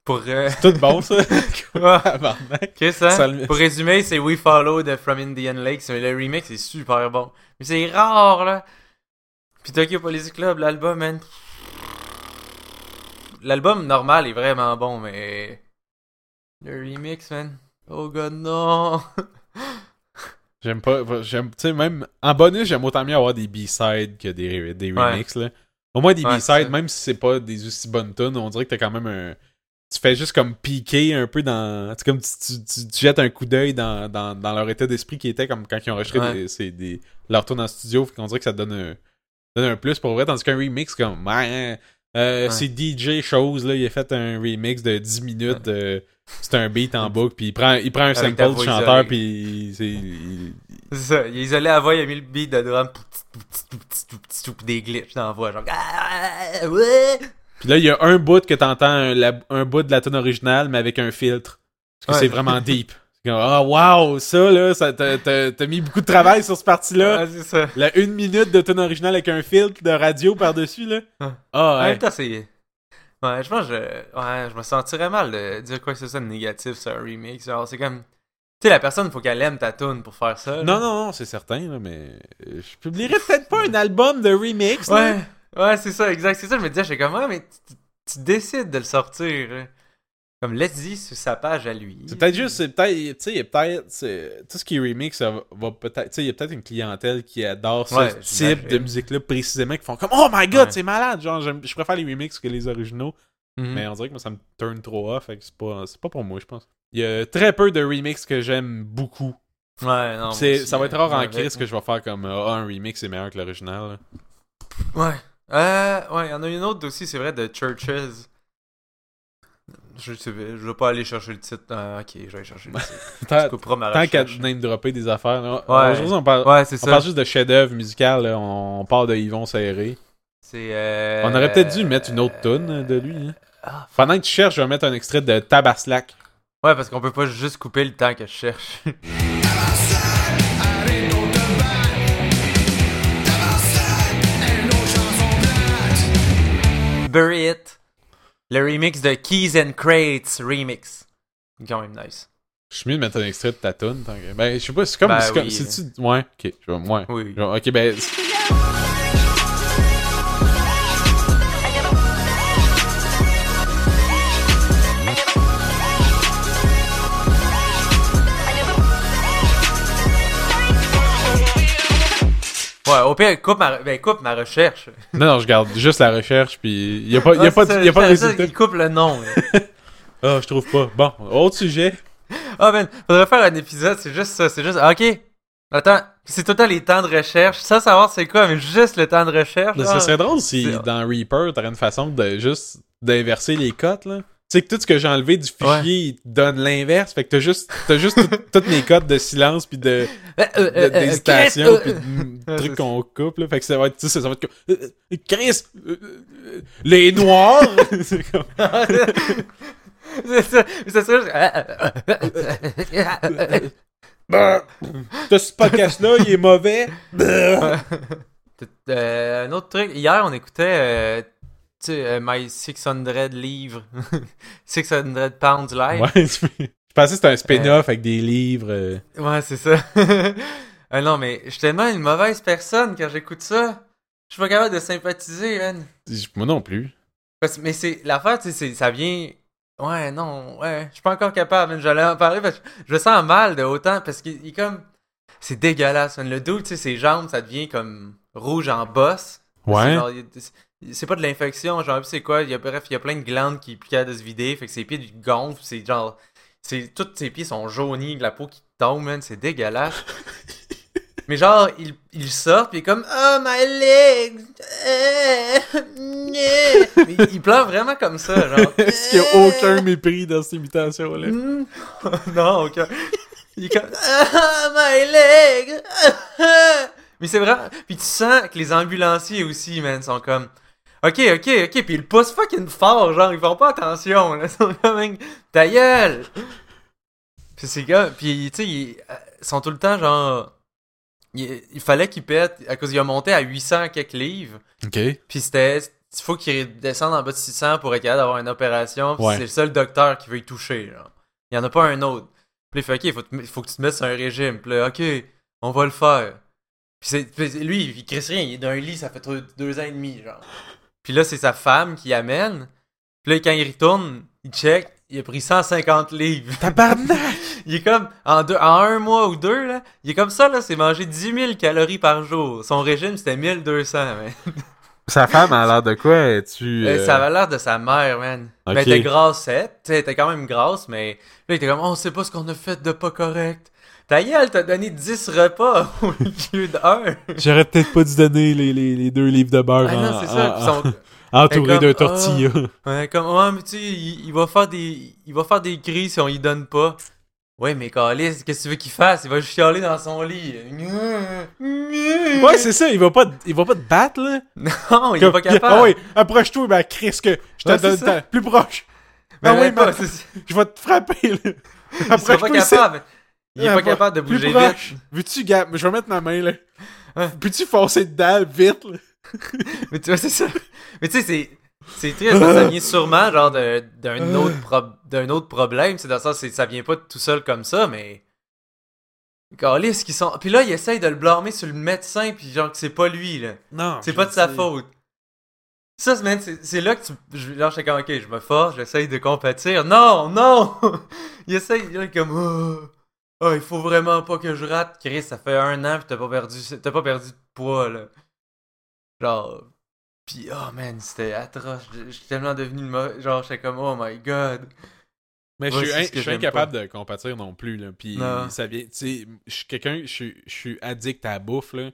C'est tout bon, ça. Okay, ça. Pour résumer, c'est We Follow de From Indian Lakes. Mais le remix est super bon. Mais c'est rare, là. Puis Tokyo Police Club, l'album, man. L'album normal est vraiment bon, mais... le remix, man. Oh God, non. J'aime pas... Tu sais, même... En bonus, j'aime autant mieux avoir des B-sides que des remixes, là. Au moins, des B-sides, même si c'est pas des aussi bonnes tunes, on dirait que t'as quand même un... Tu fais juste comme piquer un peu dans... C'est comme tu jettes un coup d'œil dans leur état d'esprit qui était comme quand ils ont enregistré leur tour dans le studio. Fait qu'on dirait que ça donne un plus pour vrai. Tandis qu'un remix, comme... C'est DJ chose, là. Il a fait un remix de 10 minutes. C'est un beat en boucle. Puis il prend un sample de chanteur. Puis c'est ça. Il est isolé à la voix. Il a mis le beat de drum. Des glitches dans la voix. Genre... Puis là, il y a un bout que t'entends, un bout de la tune originale, mais avec un filtre. Parce que c'est vraiment deep. C'est comme, ah, wow, ça, là, ça t'as mis beaucoup de travail sur cette partie-là. Ah, c'est ça. La 1 minute de tune originale avec un filtre de radio par-dessus, là. Ah, ouais. T'as essayé. Ouais, je pense que je me sentirais mal de dire quoi que ce soit de négatif sur un remix. Genre, c'est comme... Tu sais, la personne, faut qu'elle aime ta tune pour faire ça. Non, c'est certain, là, mais... Je publierais peut-être pas un album de remix, là. Ouais, c'est ça, exact. C'est ça, je me disais, j'étais comme, mais tu décides de le sortir. Comme, let's-y sur sa page à lui. C'est peut-être juste, tout ce qui est remix, ça va peut-être, tu sais, il y a peut-être une clientèle qui adore ce type de musique-là précisément, qui font comme, oh my God, c'est malade. Genre, je préfère les remix que les originaux. Mais on dirait que moi, ça me turn trop off, fait que c'est pas pour moi, je pense. Il y a très peu de remix que j'aime beaucoup. Ouais, non. Ça va être rare en crise que je vais faire comme, un remix est meilleur que l'original. Là. Ouais. Il y en a une autre aussi, c'est vrai, de Churches. Je vais pas aller chercher le titre. Ok, je vais aller chercher le titre. Tant qu'à name-dropper des affaires. Là, aujourd'hui, on parle juste de chef-d'œuvre musical. Là, on parle de Yvon Serré. On aurait peut-être dû mettre une autre tune de lui. Hein. Pendant que tu cherches, je vais mettre un extrait de Tabarnak. Ouais, parce qu'on peut pas juste couper le temps que je cherche. Bury It, le remix de Keys and Crates Remix. Quand même nice. Je suis mieux de mettre un extrait de ta toune. Ben, je sais pas, c'est comme... c'est-tu... Ouais, ok. Oui. Ok, ben... Ouais, au pire, coupe ma recherche. Non, je garde juste la recherche, puis il n'y a pas de résultat. Il coupe le nom. Je trouve pas. Bon, autre sujet. Faudrait faire un épisode, c'est juste ça. C'est juste, ok, attends, c'est tout le temps les temps de recherche. Sans savoir c'est quoi, mais juste le temps de recherche. Là, ça serait drôle si dans Reaper, t'aurais une façon de juste d'inverser les cotes, là. Tu sais que tout ce que j'ai enlevé du fichier, il te donne l'inverse. Fait que t'as juste toutes mes codes de silence pis de d'hésitation pis de trucs qu'on coupe. Là. Fait que ça va être comme... Chris! Les Noirs! C'est comme... c'est ça. Mais ça serait juste... Ce podcast-là, il est mauvais. Un autre truc. Hier, on écoutait... tu sais, my 600 livres, 600 pounds live. Ouais, je pensais que c'était un spin-off avec des livres. Ouais, c'est ça. Non, mais je suis tellement une mauvaise personne quand j'écoute ça. Je suis pas capable de sympathiser, man. Moi non plus. Parce, mais c'est l'affaire, tu sais, ça vient... Ouais, non, ouais, je suis pas encore capable, man. J'allais en parler parce que je me sens mal de autant, parce qu'il est comme... C'est dégueulasse, man. Le dos, tu sais, ses jambes, ça devient comme rouge en bosse. Ouais. Genre, c'est pas de l'infection, genre, c'est quoi, bref, il y a plein de glandes qui piquent de se vider, fait que ses pieds gonflent, c'est genre... Tous ses pieds sont jaunis, la peau qui tombe, man, c'est dégueulasse. Mais genre, il sort, pis il est comme « Oh, my legs! Yeah! » Il pleure vraiment comme ça, genre. Est-ce qu'il y a aucun mépris dans cette imitation-là? Non, aucun. Il est comme « Oh, my legs! » Mais c'est vraiment... Pis tu sens que les ambulanciers aussi, man, sont comme « Ok. » Pis ils poussent fucking fort, genre, ils font pas attention, là. Ils sont comme « Ta gueule! » Pis ces gars, pis tu sais, ils sont tout le temps, genre... Il fallait qu'il pète, à cause qu'il a monté à 800 quelques livres. OK. Puis c'était... Il faut qu'il descende en bas de 600 pour être capable d'avoir une opération. Puis c'est le seul docteur qui veut y toucher, genre. Il n'y en a pas un autre. Puis il fait, OK, il faut que tu te mettes sur un régime. Puis là, OK, on va le faire. Puis lui, il crisse rien. Il est dans un lit, ça fait 2 ans et demi, genre. Puis là, c'est sa femme qui amène. Puis là, quand il retourne, il check. Il a pris 150 livres. Tabarnak! Il est comme, en un mois ou deux, là, il est comme ça, là, c'est manger 10 000 calories par jour. Son régime, c'était 1200, man. Sa femme a l'air de quoi? Ça avait l'air de sa mère, man. Okay. Mais elle était grassette, tu sais, elle était quand même grasse, mais là, il était comme, on sait pas ce qu'on a fait de pas correct. Ta gueule, t'as donné 10 repas au lieu d'un. J'aurais peut-être pas dû donner les 2 livres de beurre. Ah non, c'est ça. Entouré d'un tortilla. Ouais, comme, ouais, mais tu sais, il va faire des cris si on lui donne pas. Ouais, mais câlisse, qu'est-ce que tu veux qu'il fasse? Il va chialer dans son lit. Ouais, c'est ça, il va pas te battre, là. Non, il est pas capable. Ah ouais, approche-toi, ben, crisse que je te donne le temps. Plus proche. Ben oui, mais je vais te frapper, là. Approche-toi, il est pas capable. Il est pas capable de bouger vite. Veux-tu, Gap, je vais mettre ma main, là. Peux-tu foncer dedans, vite, là? Mais tu vois, c'est ça. Mais tu sais, c'est triste, ça vient sûrement genre d'un autre problème, c'est dans le sens ça vient pas tout seul comme ça, mais câlisse qu'ils sont. Puis là, il essaye de le blâmer sur le médecin, puis genre que c'est pas lui, là. Non, c'est pas de sa faute. Ça, man, c'est là que genre, j'étais comme, OK, je me force, j'essaye de compatir. Non! Il essaye, là, comme oh, il faut vraiment pas que je rate. Chris, ça fait 1 an, pis t'as pas perdu de poids, là. Genre, pis oh man, c'était atroce. Je suis tellement devenu genre, j'étais comme oh my god. Mais moi, je suis incapable de compatir non plus, là. Puis ça vient, tu sais, je suis addict à la bouffe, là.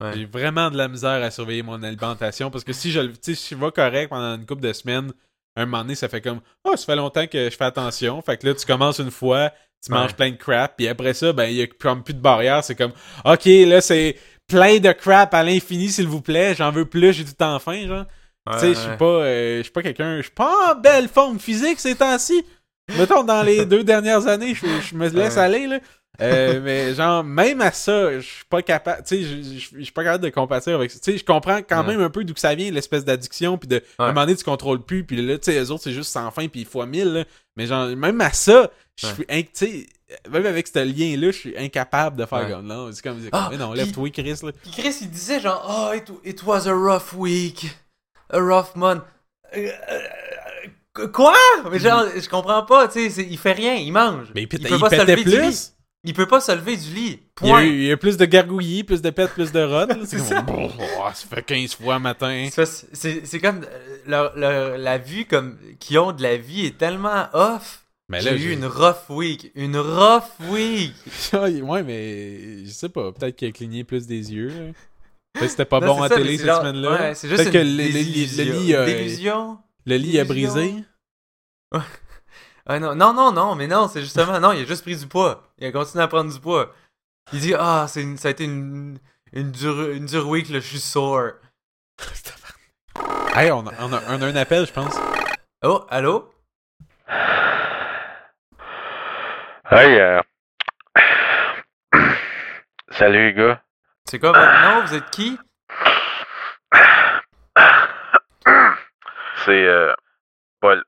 Ouais. J'ai vraiment de la misère à surveiller mon alimentation parce que si je vais correct pendant une couple de semaines, un moment donné, ça fait comme oh, ça fait longtemps que je fais attention. Fait que là, tu commences une fois, tu manges plein de crap, puis après ça, ben il y a comme plus de barrière. C'est comme OK, là c'est plein de crap à l'infini, s'il vous plaît. J'en veux plus, j'ai tout le temps faim, genre. Ouais, tu sais, je suis pas quelqu'un... Je suis pas en belle forme physique ces temps-ci. Mettons, dans les 2 dernières années, je me laisse aller, là. Mais genre, même à ça, je suis pas capable... Tu sais, je suis pas capable de compatir avec ça. Tu sais, je comprends quand même un peu d'où que ça vient, l'espèce d'addiction, puis de... À un moment donné, tu contrôles plus, puis là, tu sais, eux autres, c'est juste sans fin, puis x1000, là. Mais genre, même à ça, je suis... Tu sais... Même avec ce lien-là, je suis incapable de faire comme là. C'est comme, mais non, lève-toi, Chris, là. Puis Chris, il disait genre, oh, it was a rough week. A rough month. Quoi? Mais genre, je comprends pas, tu sais, il fait rien, il mange. Mais il peut pas se lever du lit. Il peut pas se lever du lit. Point. Il y a plus de gargouillis, plus de pètes, plus de rottes. C'est comme, ça fait 15 fois matin. C'est comme, la vue comme qu'ils ont de la vie est tellement off. Mais là, j'ai eu une rough week. Ouais, mais je sais pas. Peut-être qu'il a cligné plus des yeux. Hein. Peut-être que c'était pas bon à la télé cette semaine-là. Ouais, c'est juste peut-être que le lit a brisé. Ouais, non, mais non, c'est justement... Non, il a juste pris du poids. Il a continué à prendre du poids. Il dit, ça a été une dure week, là, je suis sore. Hey, on a un appel, je pense. Oh, allô? Hey, salut les gars. C'est quoi votre nom? Vous êtes qui? C'est Paul.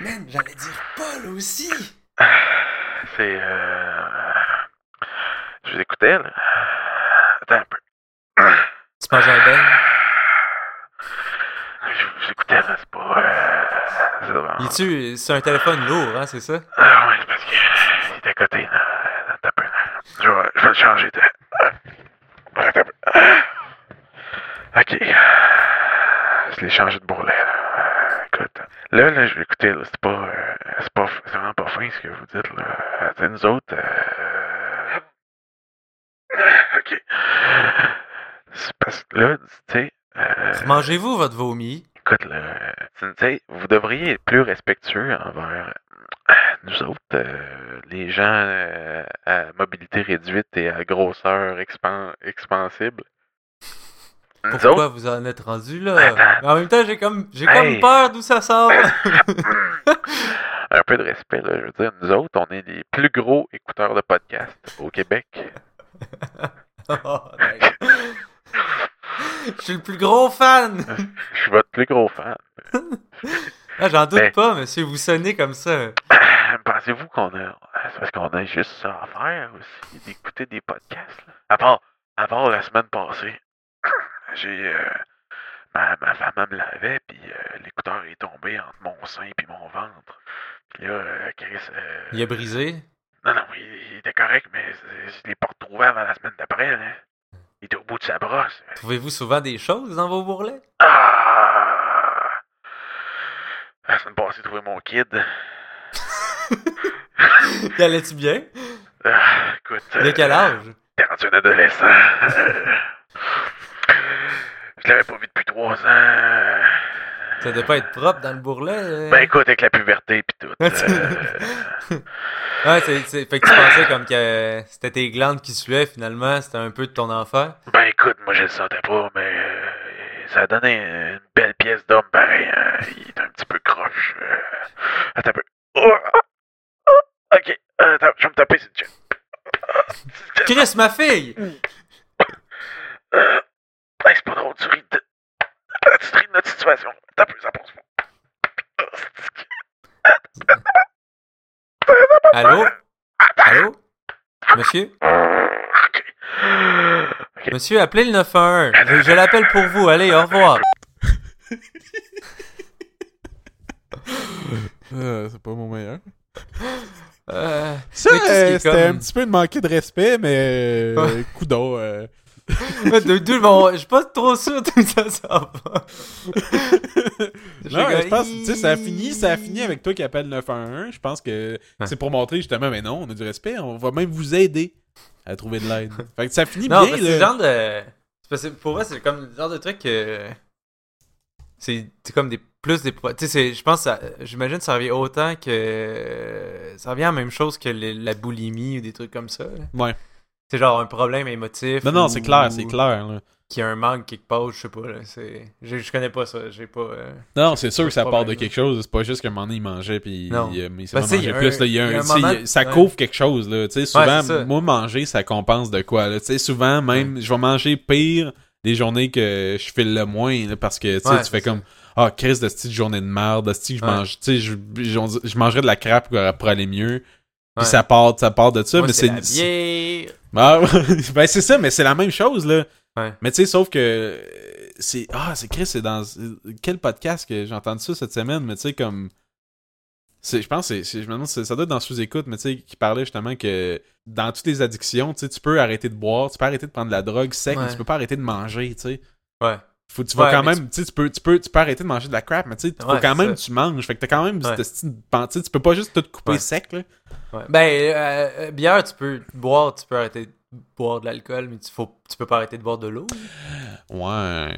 Man, j'allais dire Paul aussi. C'est je l'écoutais là. Attends un peu. Tu penses à Ben? J'écoutais là, c'est pas. C'est vraiment... C'est un téléphone lourd, hein, c'est ça? Ah ouais, c'est parce que il était à côté là. Attends un peu. Je vais le changer de. Attends un peu. Ok. Je l'ai changé de bourrelet. Écoute, là, je vais écouter, là, c'est vraiment pas fin ce que vous dites, là. T'sais, nous autres, ok. C'est parce que là, tu sais... Mangez-vous votre vomi? Écoute, là, tu sais, vous devriez être plus respectueux envers nous autres, les gens à mobilité réduite et à grosseur expansible. Pourquoi vous en êtes rendu là? Attends. Mais en même temps, j'ai comme peur d'où ça sort. Un peu de respect, là. Je veux dire, nous autres, on est les plus gros écouteurs de podcasts au Québec. Je suis le plus gros fan. Je suis votre plus gros fan. Ah, j'en doute pas, monsieur. Vous sonnez comme ça. Pensez-vous qu'on a... C'est parce qu'on a juste ça à faire aussi, d'écouter des podcasts. Là. À part la semaine passée. J'ai ma femme elle me lavait puis l'écouteur est tombé entre mon sein puis mon ventre. Puis là Chris il a brisé. Non, il était correct mais je l'ai pas retrouvé avant la semaine d'après là. Il était au bout de sa brosse. Trouvez-vous souvent des choses dans vos bourrelets? Ah! La semaine passée, trouver mon kid. T'allais-tu bien? Écoute. De quel âge? T'es rendu un adolescent. Je l'avais pas vu depuis 3 ans. Ça devait pas être propre dans le bourrelet. Ben écoute, avec la puberté pis tout. Ouais, fait que tu pensais comme que c'était tes glandes qui suaient finalement, c'était un peu de ton enfer. Ben écoute, moi je le sentais pas, mais ça a donné une belle pièce d'homme pareil. Hein. Il est un petit peu croche. Attends un peu. Oh, ok, attends, je vais me taper si tu veux. Chris, ma fille! Hey, c'est pas drôle, tu ris de notre situation. T'as plus à penser. Allô? Monsieur? Okay. Monsieur, appelez le 911. Je l'appelle pour vous. Allez, au revoir. C'est pas mon meilleur. Ça, c'était un petit peu de manquer de respect, mais coudon... Je suis pas trop sûr que ça sort pas. Non, je pense, tu sais, ça a fini avec toi qui appelle 911. Je pense que c'est pour montrer justement, mais non, on a du respect, on va même vous aider à trouver de l'aide. Fait que ça finit bien. C'est le genre de... Pour moi, c'est comme le genre de truc que... C'est comme des... Plus des... Tu sais, je pense, j'imagine que ça revient autant que... Ça revient à la même chose que la boulimie ou des trucs comme ça. Là. Ouais. C'est genre un problème émotif. Non, c'est clair. Là. Qu'il y a un manque quelque part, je sais pas. Là, je connais pas ça. J'ai pas. Non, c'est sûr que ça part de quelque chose. C'est pas juste qu'à un moment donné, il mangeait puis il s'est mangé plus. Ça couvre quelque chose. Là. Souvent, moi, manger, ça compense de quoi. Là. Souvent, même, je vais manger pire des journées que je file le moins là, parce que tu fais comme. Ah, Chris, de cette journée de merde. De cette je mangerais de la crappe pour aller mieux. Puis ça part de ça. Moi, mais c'est la bière. Ben c'est ça, mais c'est la même chose là. Ouais. Mais tu sais, sauf que c'est c'est Chris, c'est dans quel podcast que j'ai entendu ça cette semaine, mais tu sais comme c'est, je pense je me demande ça doit être dans Sous-écoute, mais tu sais qui parlait justement que dans toutes les addictions, tu sais tu peux arrêter de boire, tu peux arrêter de prendre de la drogue sec, mais tu peux pas arrêter de manger, tu sais. Ouais. Faut tu vas quand même tu peux arrêter de manger de la crap, mais tu sais faut quand même tu manges, fait que t'as quand même tu peux pas juste tout couper sec là. Ouais. Ben bière tu peux arrêter de boire de l'alcool, mais tu peux pas arrêter de boire de l'eau. Ouais,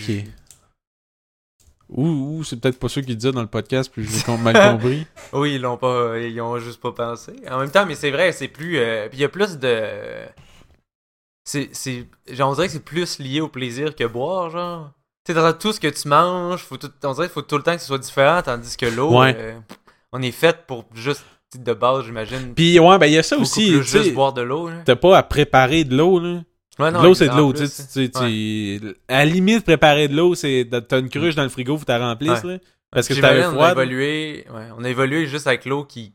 ok. Ou c'est peut-être pas ceux qui disent dans le podcast, puis j'ai mal compris. Oui, ils ont juste pas pensé. En même temps, mais c'est vrai, c'est plus puis il y a plus de on dirait que c'est plus lié au plaisir que boire, genre. Tu sais, dans tout ce que tu manges, on dirait qu'il faut tout le temps que ce soit différent, tandis que l'eau, on est fait pour juste, de base, j'imagine. Puis, ben il y a ça aussi. Tu peux juste boire de l'eau. Là. T'as pas à préparer de l'eau, là. Ouais, non, l'eau, c'est de l'eau. Plus, tu à la limite, préparer de l'eau, c'est t'as une cruche dans le frigo, faut que tu la remplisses. Ouais. Là, parce que tu avais froid. On a évolué juste avec l'eau qui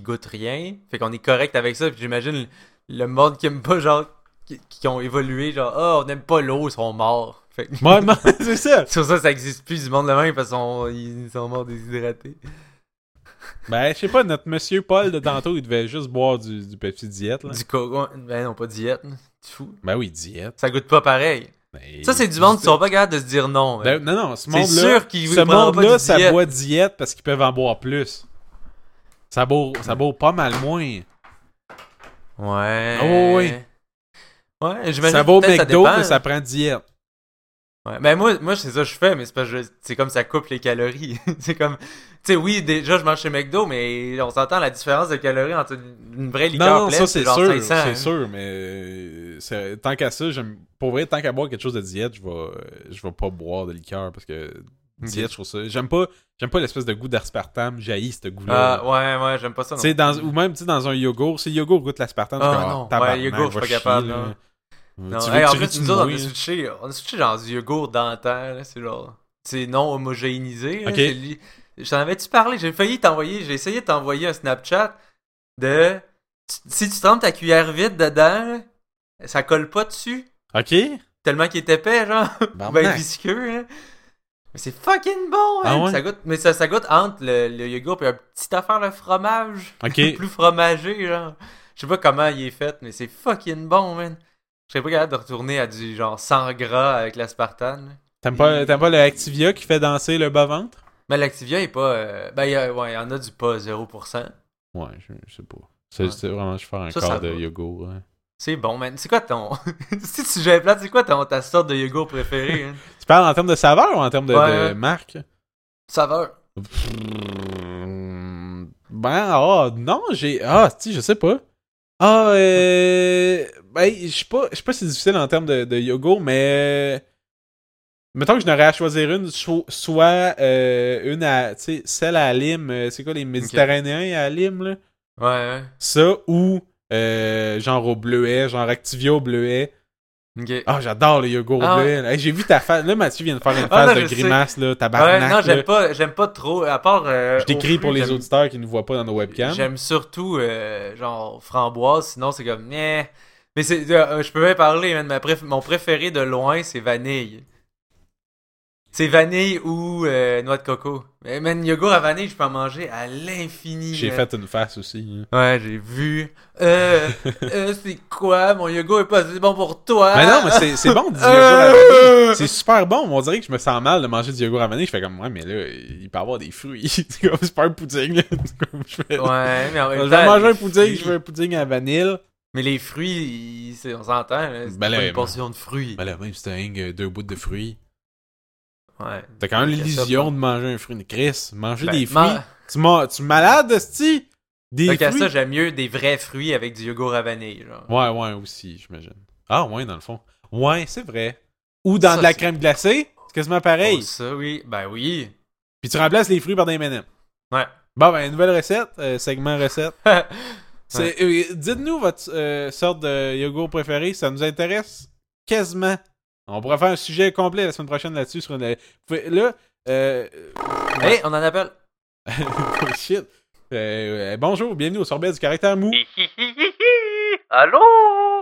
goûte rien. Fait qu'on est correct avec ça. Puis j'imagine le monde qui aime pas, genre, qui ont évolué, genre, on n'aime pas l'eau, ils sont morts. Fait que... ouais, c'est ça. Sur ça n'existe plus du monde de même parce qu'ils sont morts déshydratés. Ben, je sais pas, notre monsieur Paul de tantôt, il devait juste boire du Pepsi Diète. Là. Du coco. Ben non, pas Diète. Tu fous. Ben oui, Diète. Ça goûte pas pareil. Ben, ça, c'est du monde qui sont pas capables de se dire non. Ben, non, non, ce monde-là, ça boit Diète parce qu'ils peuvent en boire plus. Ça boit pas mal moins. Ouais. Oh oui. Ouais, ça vaut McDo, mais ça prend Diète. Ouais, ben moi c'est ça que je fais, mais c'est parce que c'est comme ça coupe les calories. C'est comme, tu sais, oui, déjà je mange chez McDo, mais on s'entend la différence de calories entre une vraie liqueur pleine et genre 500. C'est sûr, mais tant qu'à ça, pour vrai, tant qu'à boire quelque chose de diète, je vais pas boire de liqueur parce que diète, je trouve ça, j'aime pas l'espèce de goût d'aspartame, j'haïs ce goût-là. Ouais, j'aime pas ça non. Tu sais, ou même dans un yogourt, si le yogourt goûte l'aspartame, yogourt, je suis pas capable. Non, en fait, nous autres, on a switché genre du yogourt dentaire, là, c'est genre, c'est non homogénéisé. Okay. J'en avais-tu parlé? J'ai essayé de t'envoyer un Snapchat de, si tu trempes ta cuillère vide dedans, là, ça colle pas dessus. Ok. Tellement qu'il est épais, genre, ben visqueux, là. Mais c'est fucking bon, hein! Ah ouais? Ça goûte entre le yogourt et un petit affaire de fromage. Ok. Plus fromagé, genre. Je sais pas comment il est fait, mais c'est fucking bon, man. Je serais pas capable de retourner à du genre sans gras avec l'aspartame. T'aimes pas le Activia qui fait danser le bas-ventre? Mais l'Activia est pas... il y en a du pas 0%. Ouais, je sais pas. C'est vraiment, je fais un quart de yogourt. Hein. C'est bon, man. C'est quoi ton... si tu jouais plate, c'est quoi ta sorte de yogourt préférée? Hein? Tu parles en termes de saveur ou en termes de marque? Saveur. Je sais pas. Je sais pas si c'est difficile en termes de yogourt, mais mettons que je n'aurais à choisir une, soit une à, tu sais, celle à lime, c'est quoi les méditerranéens à lime, là? Ouais. Ça, ou genre au bleuet, genre Activia au bleuet. Okay. Ah, j'adore le yogourt au bleuet. Hey, j'ai vu ta face, là Mathieu vient de faire une face de grimace, là, tabarnak. Ouais, non, j'aime pas trop, à part... je décris pour les auditeurs qui ne voient pas dans nos webcams. J'aime surtout, genre, framboise, sinon c'est comme... Nyeh. Mais c'est, je peux bien parler, man, mon préféré de loin, c'est vanille. C'est vanille ou noix de coco. Mais man, yogourt à vanille, je peux en manger à l'infini. J'ai fait une face aussi. Hein. Ouais, j'ai vu. C'est quoi? Mon yogourt est pas assez bon pour toi. Mais non, mais c'est bon du yogourt à vanille. C'est super bon. On dirait que je me sens mal de manger du yogourt à vanille. Je fais comme, ouais, mais là, il peut avoir des fruits. C'est comme, c'est pas un pudding. Ouais, mais en même temps, je vais manger un pudding, je veux un pudding à vanille. Mais les fruits, on s'entend, là, c'est pas une portion de fruits. Ben là, même si t'as deux bouts de fruits, ouais, t'as quand même l'illusion de manger un fruit. Chris, manger des fruits, tu es malade, c'ti? Des fruits. Donc à ça, j'aime mieux des vrais fruits avec du yogourt à vanille. Genre. Ouais, aussi, j'imagine. Ah ouais, dans le fond. Ouais, c'est vrai. Ou dans de la crème glacée, c'est quasiment pareil. Oh, ça, oui. Ben oui. Puis tu remplaces les fruits par des M&M's. Ouais. Bon, ben, nouvelle recette, segment recette. Dites-nous votre sorte de yogourt préféré, ça nous intéresse quasiment. On pourrait faire un sujet complet la semaine prochaine là-dessus. Sur une... Là, on en appelle. Shit. Bonjour, bienvenue au sorbet du caractère mou. Allô?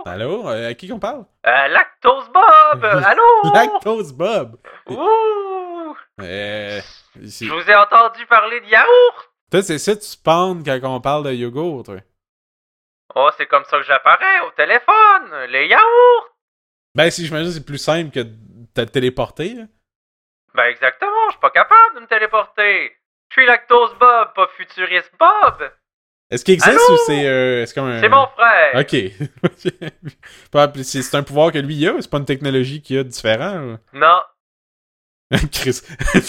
Allô? À qui qu'on parle? Lactose Bob! Allô? Lactose Bob! Ouh! Je vous ai entendu parler de yaourt! Toi, c'est ça tu pendes quand on parle de yogourt, toi. Oh, c'est comme ça que j'apparais au téléphone, les yaourts. Ben, si j'imagine c'est plus simple que de téléporter, là. Ben, exactement, je suis pas capable de me téléporter. Je suis Lactose Bob, pas Futuriste Bob. Est-ce qu'il existe ou c'est... c'est comme un... C'est mon frère. Ok. C'est un pouvoir que lui, il a, c'est pas une technologie qu'il a différente. Non. Chris.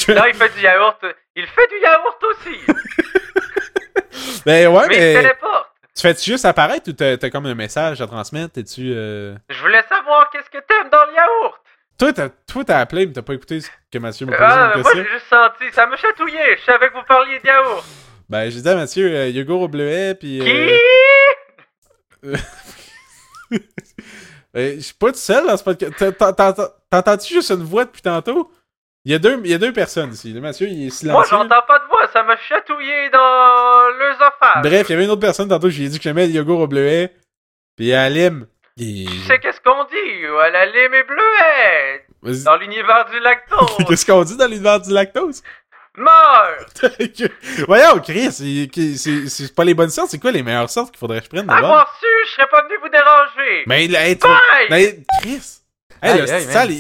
Non, il fait du yaourt. Il fait du yaourt aussi. Ben ouais, mais il téléporte. Tu fais-tu juste apparaître ou t'as comme un message à transmettre? T'es-tu... Je voulais savoir qu'est-ce que t'aimes dans le yaourt! Toi, t'as appelé, mais t'as pas écouté ce que Mathieu m'a posé une question. Moi, j'ai juste senti. Ça me chatouillait. Je savais que vous parliez de yaourt. Ben, j'ai dit à Mathieu, yogourt au bleuet, pis... Qui? Je suis pas tout seul dans ce podcast. T'entends-tu juste une voix depuis tantôt? Il y a deux personnes ici. Le monsieur, il est silencieux. Moi, j'entends pas de voix. Ça m'a chatouillé dans l'œsophage. Bref, il y avait une autre personne tantôt. J'ai dit que j'aimais le yogourt au bleuet. Puis à la lime. Et... Tu sais qu'est-ce qu'on dit? À la lime et bleuet. Vas-y. Dans l'univers du lactose. Qu'est-ce qu'on dit dans l'univers du lactose? Meurs! Voyons, Chris, c'est pas les bonnes sortes, c'est quoi les meilleures sortes qu'il faudrait que je prenne d'abord? Avoir su, je serais pas venu vous déranger! Mais là, hey, Chris! Hey, le sale,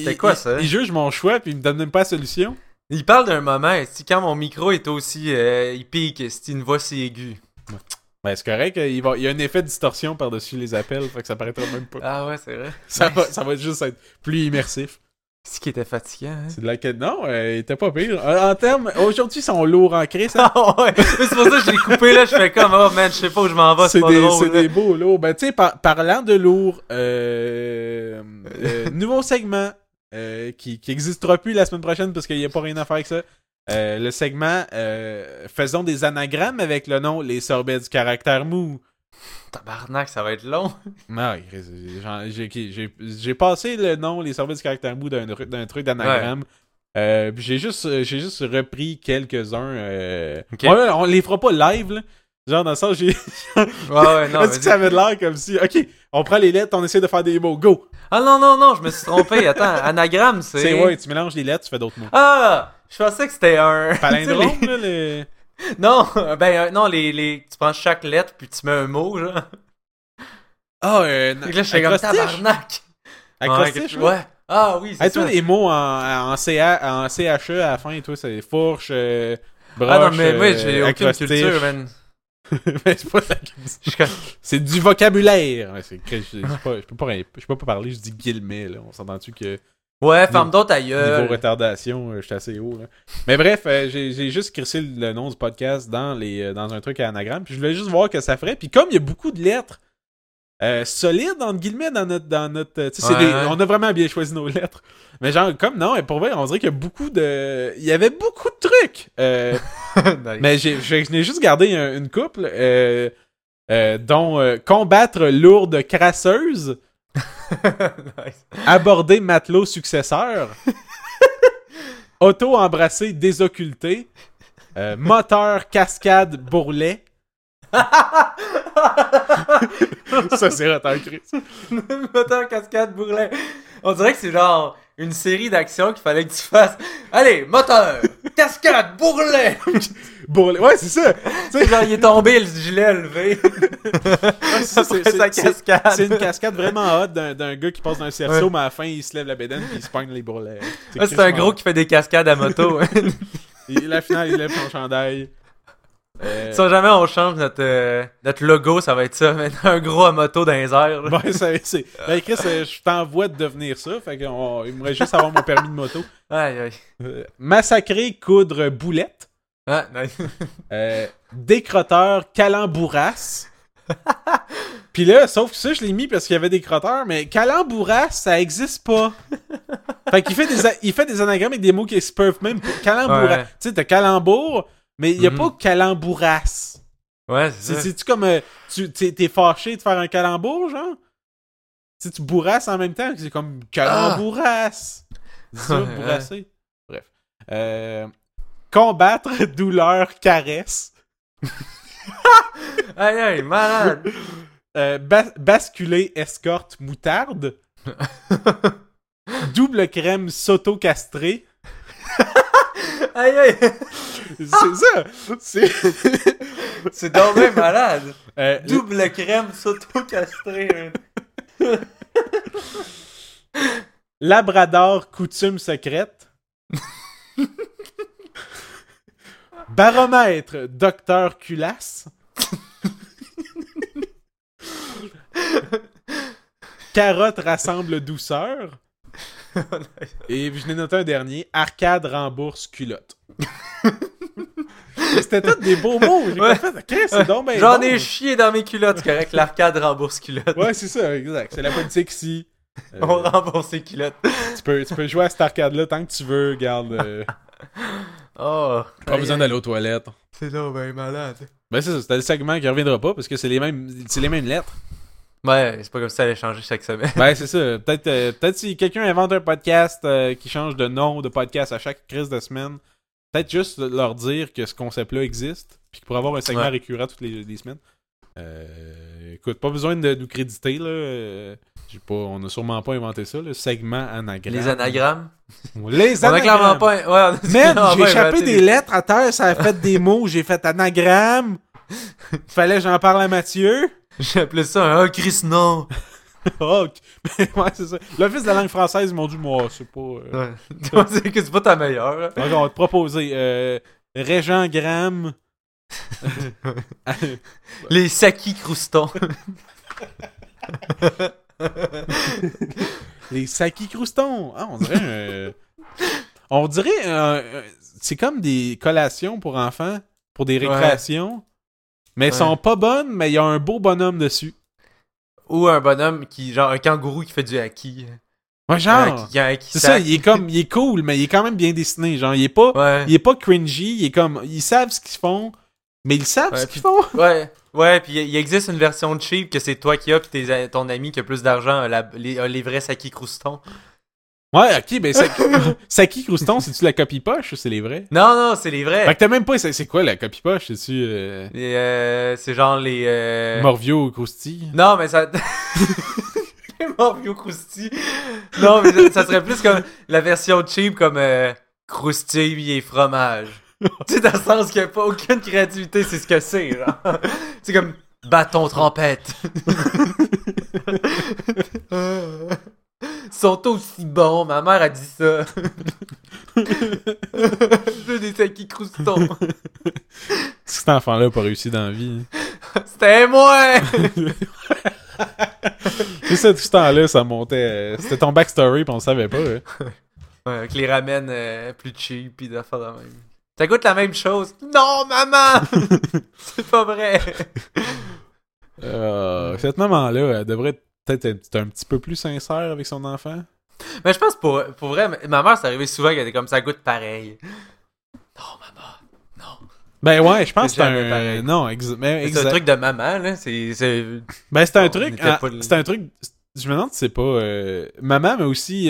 il juge mon choix puis il me donne même pas la solution. Il parle d'un moment, quand mon micro est aussi... il pique, c'est une voix si aiguë. Ouais. Ben, c'est correct, il y a un effet de distorsion par-dessus les appels, fait que ça paraîtra même pas. Ah ouais, c'est vrai. Ça va juste être plus immersif. C'est qui était fatiguant, hein? C'est de la quête. Non, il était pas pire. En termes, aujourd'hui, ils sont lourds en crise. Hein? Ah ouais! C'est pour ça que j'ai coupé, là. Je fais comme, oh man, je sais pas où je m'en vais, c'est pas drôle. C'est là. Des beaux lourds. Ben, tu sais, parlant de lourds, nouveau segment, qui existera plus la semaine prochaine parce qu'il y a pas rien à faire avec ça. Le segment, faisons des anagrammes avec le nom Les Sorbets du Caractère Mou. Tabarnak, ça va être long. Non, j'ai passé le nom, les sorbets du caractère mou d'un truc d'anagramme. Ouais. J'ai juste repris quelques-uns. Okay. Ouais, on les fera pas live, là. Genre, dans le sens, j'ai. Ouais, non. Est-ce que ça avait l'air comme si. Ok, on prend les lettres, on essaie de faire des mots. Go! Ah non, je me suis trompé. Attends, anagramme, c'est. C'est ouais, tu mélanges les lettres, tu fais d'autres mots. Ah! Je pensais que c'était un. Palindrome, là, les. Non, tu prends chaque lettre puis tu mets un mot, genre. Ah, là, je fais comme tabarnak. Acrostiche, ouais. Ah oui, c'est ça. Toi, les mots en CHE à la fin et tout, c'est fourche, broche, ah non, mais moi, j'ai aucune culture, man. Mais c'est pas ça. C'est du vocabulaire. Ouais, je peux pas parler, je dis guillemets, là. On s'entend-tu que... Ouais, ferme d'autres ailleurs. Niveau retardation, je suis assez haut. Là. Mais bref, j'ai juste crissé le nom du podcast dans un truc à anagramme. Puis je voulais juste voir que ça ferait. Puis comme il y a beaucoup de lettres solides, entre guillemets, dans notre on a vraiment bien choisi nos lettres. Mais genre, comme non, pour vrai, on dirait qu'il y a il y avait beaucoup de trucs. Nice. Mais je n'ai juste gardé une couple dont combattre lourde crasseuse. Nice. Aborder matelot successeur. Auto embrassé désocculté. Moteur cascade bourrelet. Ça c'est retard Chris. Moteur cascade bourrelet. On dirait que c'est genre une série d'actions qu'il fallait que tu fasses. Allez, moteur cascade bourrelet. Bourrelet. Ouais, c'est ça. C'est genre il est tombé, le gilet levé. C'est une cascade vraiment hot d'un gars qui passe dans un cerceau, ouais. Mais à la fin, il se lève la bédaine et il se pogne les bourrelets. C'est un gros qui fait des cascades à moto. Hein. La finale, il lève son chandail. Si jamais on change notre logo, ça va être ça. Un gros à moto dans les airs. Ben, Chris, je t'envoie de devenir ça. Fait qu'on aimerait juste avoir mon permis de moto. Aïe, aïe. Massacrer, coudre, boulette. Ah, nice. Décrotteur, calembourasse. Puis là, sauf que ça, je l'ai mis parce qu'il y avait des crotteurs, mais calembourasse, ça existe pas. Fait qu'il fait des anagrammes avec des mots qui se peuvent même. Calembourasse. Ouais. Tu sais, t'as calembour, mais il y a pas calembourasse. Ouais, c'est ça. C'est-tu comme. T'es fâché de faire un calembour, genre? Tu sais, tu bourrasses en même temps, c'est comme calembourasse. C'est dur, bourrasser. Bref. Combattre, douleur, caresse. Aïe, aïe, malade. Basculer, escorte, moutarde. Double crème, s'auto-castré. Aïe, aïe. C'est ça. C'est dormé malade. Double crème, s'auto-castré. Labrador, coutume secrète. Baromètre, docteur culasse. Carotte rassemble douceur. Et je n'ai noté un dernier. Arcade rembourse culotte. C'était tous des beaux mots. Ouais. C'est donc ben j'en ai chié dans mes culottes, correct. L'arcade rembourse culotte. Ouais, c'est ça, exact. C'est la politique ici. On rembourse les culottes. Tu peux jouer à cette arcade-là tant que tu veux. Regarde. Pas besoin d'aller aux toilettes. C'est donc ben malade. Ben c'est ça, c'était le segment qui reviendra pas parce que c'est les mêmes lettres. Ouais, c'est pas comme si ça allait changer chaque semaine. Ouais, c'est ça. Peut-être si quelqu'un invente un podcast qui change de nom de podcast à chaque crise de semaine, peut-être juste leur dire que ce concept-là existe, puis pour avoir un segment récurrent toutes les semaines. Écoute, pas besoin de nous créditer, là. On a sûrement pas inventé ça, le segment anagramme. Les anagrammes? Les anagrammes! On a clairement pas... Ouais, on a... Man, j'ai échappé des lettres à terre, ça a fait des mots, j'ai fait anagramme. Fallait que j'en parle à Mathieu. J'ai appelé ça un « Chris, non! » Ouais, c'est ça. L'Office de la langue française, ils m'ont dit « Moi, c'est pas... » C'est pas ta meilleure. Donc, on va te proposer « Régent Gramme. » Les sakis croustons. Les sakis croustons. Ah, on dirait c'est comme des collations pour enfants, pour des récréations. Ouais. Mais elles sont pas bonnes, mais il y a un beau bonhomme dessus. Ou un bonhomme qui, genre, un kangourou qui fait du haki. Ouais, genre. C'est ça, il est cool, mais il est quand même bien dessiné. Genre, il est pas cringy, il est comme. Ils savent ce qu'ils font, mais ils savent ce qu'ils font. Ouais. Ouais, puis il existe une version cheap que c'est toi qui as, puis ton ami qui a plus d'argent a les vrais sakis croustons. Ouais, ok, ben Saki Crouston, c'est-tu la copie-poche ou c'est les vrais? Non, c'est les vrais. Fait que t'as même pas... C'est quoi la copie-poche? C'est-tu... c'est genre les... Morvio Crousti. Non, mais ça... Les Morvio Crousti. Non, mais ça serait plus comme la version cheap, comme croustille et fromage. Tu sais, dans le sens qu'il n'y a pas aucune créativité, c'est ce que c'est, genre. C'est comme bâton trompette. Sont aussi bons, ma mère a dit ça. Je veux des sakis croustons. Cet enfant-là n'a pas réussi dans la vie. C'était moi! C'est ça, tout ce temps-là, ça montait. C'était ton backstory, pis on le savait pas. Hein. Ouais, avec les ramènes plus cheap, pis d'affaires de même. Ça goûte la même chose. Non, maman! C'est pas vrai! Cette maman-là, elle devrait être. Peut-être t'es un petit peu plus sincère avec son enfant. Mais je pense pour vrai, ma mère, c'est arrivé souvent qu'elle était comme ça goûte pareil. Non, maman, non. Ben ouais, je pense que c'est un... Pareil. Non, c'est un truc de maman, là. Ben c'est un truc... C'est un truc... Je me demande si c'est pas... Maman, mais aussi...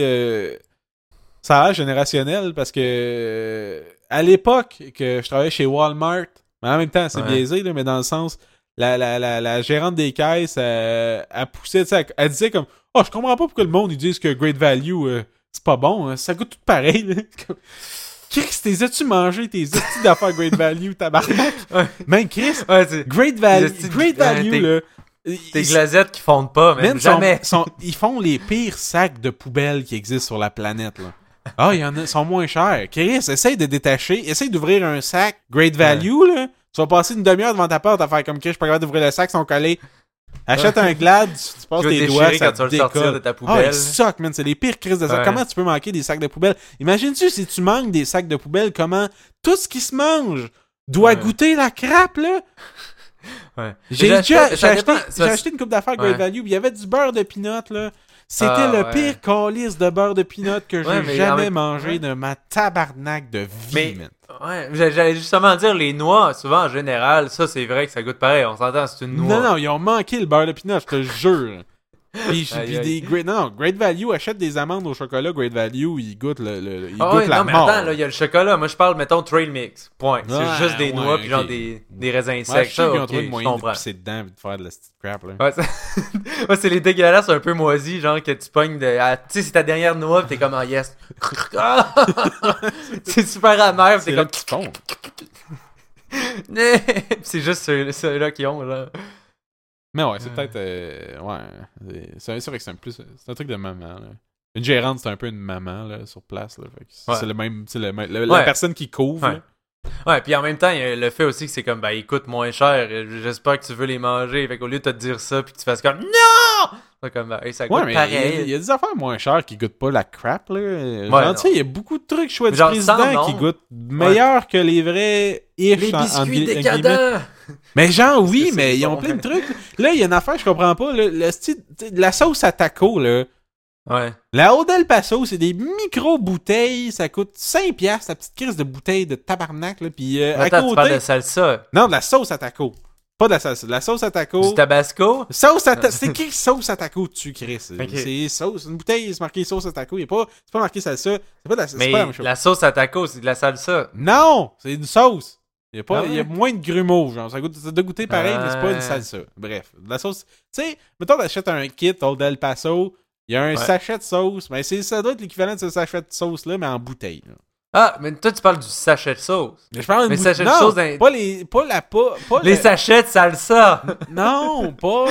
Ça a l'air générationnel, parce que... À l'époque que je travaillais chez Walmart... Mais en même temps, c'est biaisé, là, mais dans le sens... La gérante des caisses, elle poussait, elle disait comme « Oh, je comprends pas pourquoi le monde, ils disent que Great Value, c'est pas bon, hein, ça goûte tout pareil. » Chris, t'es as-tu mangé tes outils d'affaires Great Value, tabarnak? Même Chris, Great Value, là... Tes glazettes qui fondent pas, même jamais. Ils font les pires sacs de poubelles qui existent sur la planète, là. Ah, il y en a, sont moins chers. Chris, essaye d'ouvrir un sac Great Value, là. Tu vas passer une demi-heure devant ta porte à faire comme que je suis pas capable d'ouvrir le sac, ils sont collés. Achète un glad, tu passes tes doigts, ça te décolle. Sortir de ta poubelle. Ah, ils soquent, man, c'est les pires crises de sacs. Ouais. Comment tu peux manquer des sacs de poubelle? Imagine-tu si tu manques des sacs de poubelle, comment tout ce qui se mange doit goûter la crape, là? Ouais. J'ai acheté une coupe d'affaires Great Value, il y avait du beurre de pinot, là. C'était le pire calice de beurre de pinot que j'ai jamais mangé de ma tabarnak de vie. Mais, j'allais justement dire, les noix, souvent en général, ça c'est vrai que ça goûte pareil, on s'entend, c'est une noix. Non, ils ont manqué le beurre de pinot, je te jure. Great Value, achète des amandes au chocolat, Great Value, ils goûtent la mort. Attends, là, il y a le chocolat, moi je parle, mettons, trail mix, point. C'est juste des noix puis genre des raisins secs. Je sais qu'ils ont trouvé le moyen de pisser dedans et de faire de la petite crap, là. Ouais, c'est les dégueulasses un peu moisies, genre que tu pognes de... Tu sais, c'est ta dernière noix pis t'es comme en yes. C'est super amer pis t'es comme... C'est juste ceux-là qui ont, là. Mais ouais, c'est peut-être... C'est vrai que c'est un truc de maman, là. Une gérante, c'est un peu une maman, là, sur place, là. Fait que c'est le même... C'est la personne qui couvre, là. Ouais, puis en même temps, il y a le fait aussi que c'est comme, ben, ils coûtent moins cher, j'espère que tu veux les manger. Fait qu'au lieu de te dire ça, puis que tu fasses comme, non! C'est comme, ben, ça goûte pareil. Il y a des affaires moins chères qui goûtent pas la crap, là. Genre, tu sais, il y a beaucoup de trucs chouettes du président qui goûtent meilleurs que les vrais ish. Les biscuits décadents! Mais genre, oui, mais ils ont plein de trucs. Là, il y a une affaire, je comprends pas, là, la sauce à taco, là. Ouais. La Old El Paso, c'est des micro-bouteilles, ça coûte $5, la petite crise de bouteille de tabarnak, là, pis à côté... tu parles de salsa. Non, de la sauce à taco. Pas de la salsa, de la sauce à taco. Du tabasco? Sauce à taco. C'est qui sauce à taco tu crées? Okay. C'est sauce. Une bouteille, c'est marqué sauce à taco. C'est pas marqué salsa. C'est pas de la salsa. Mais pas la, même chose. La sauce à taco, c'est de la salsa. Non! C'est une sauce. Il y a, pas, il y a moins de grumeaux. Genre. Ça goûte de goûter pareil, mais c'est pas une salsa. Bref. De la sauce. Tu sais, mettons, t'achètes un kit Old El Paso. Il y a un sachet de sauce. Mais ça doit être l'équivalent de ce sachet de sauce-là, mais en bouteille. Là. Ah, mais toi, tu parles du sachet de sauce. Mais je parle de sachet de sauce. Dans... Pas les sachets de salsa. Non, pas.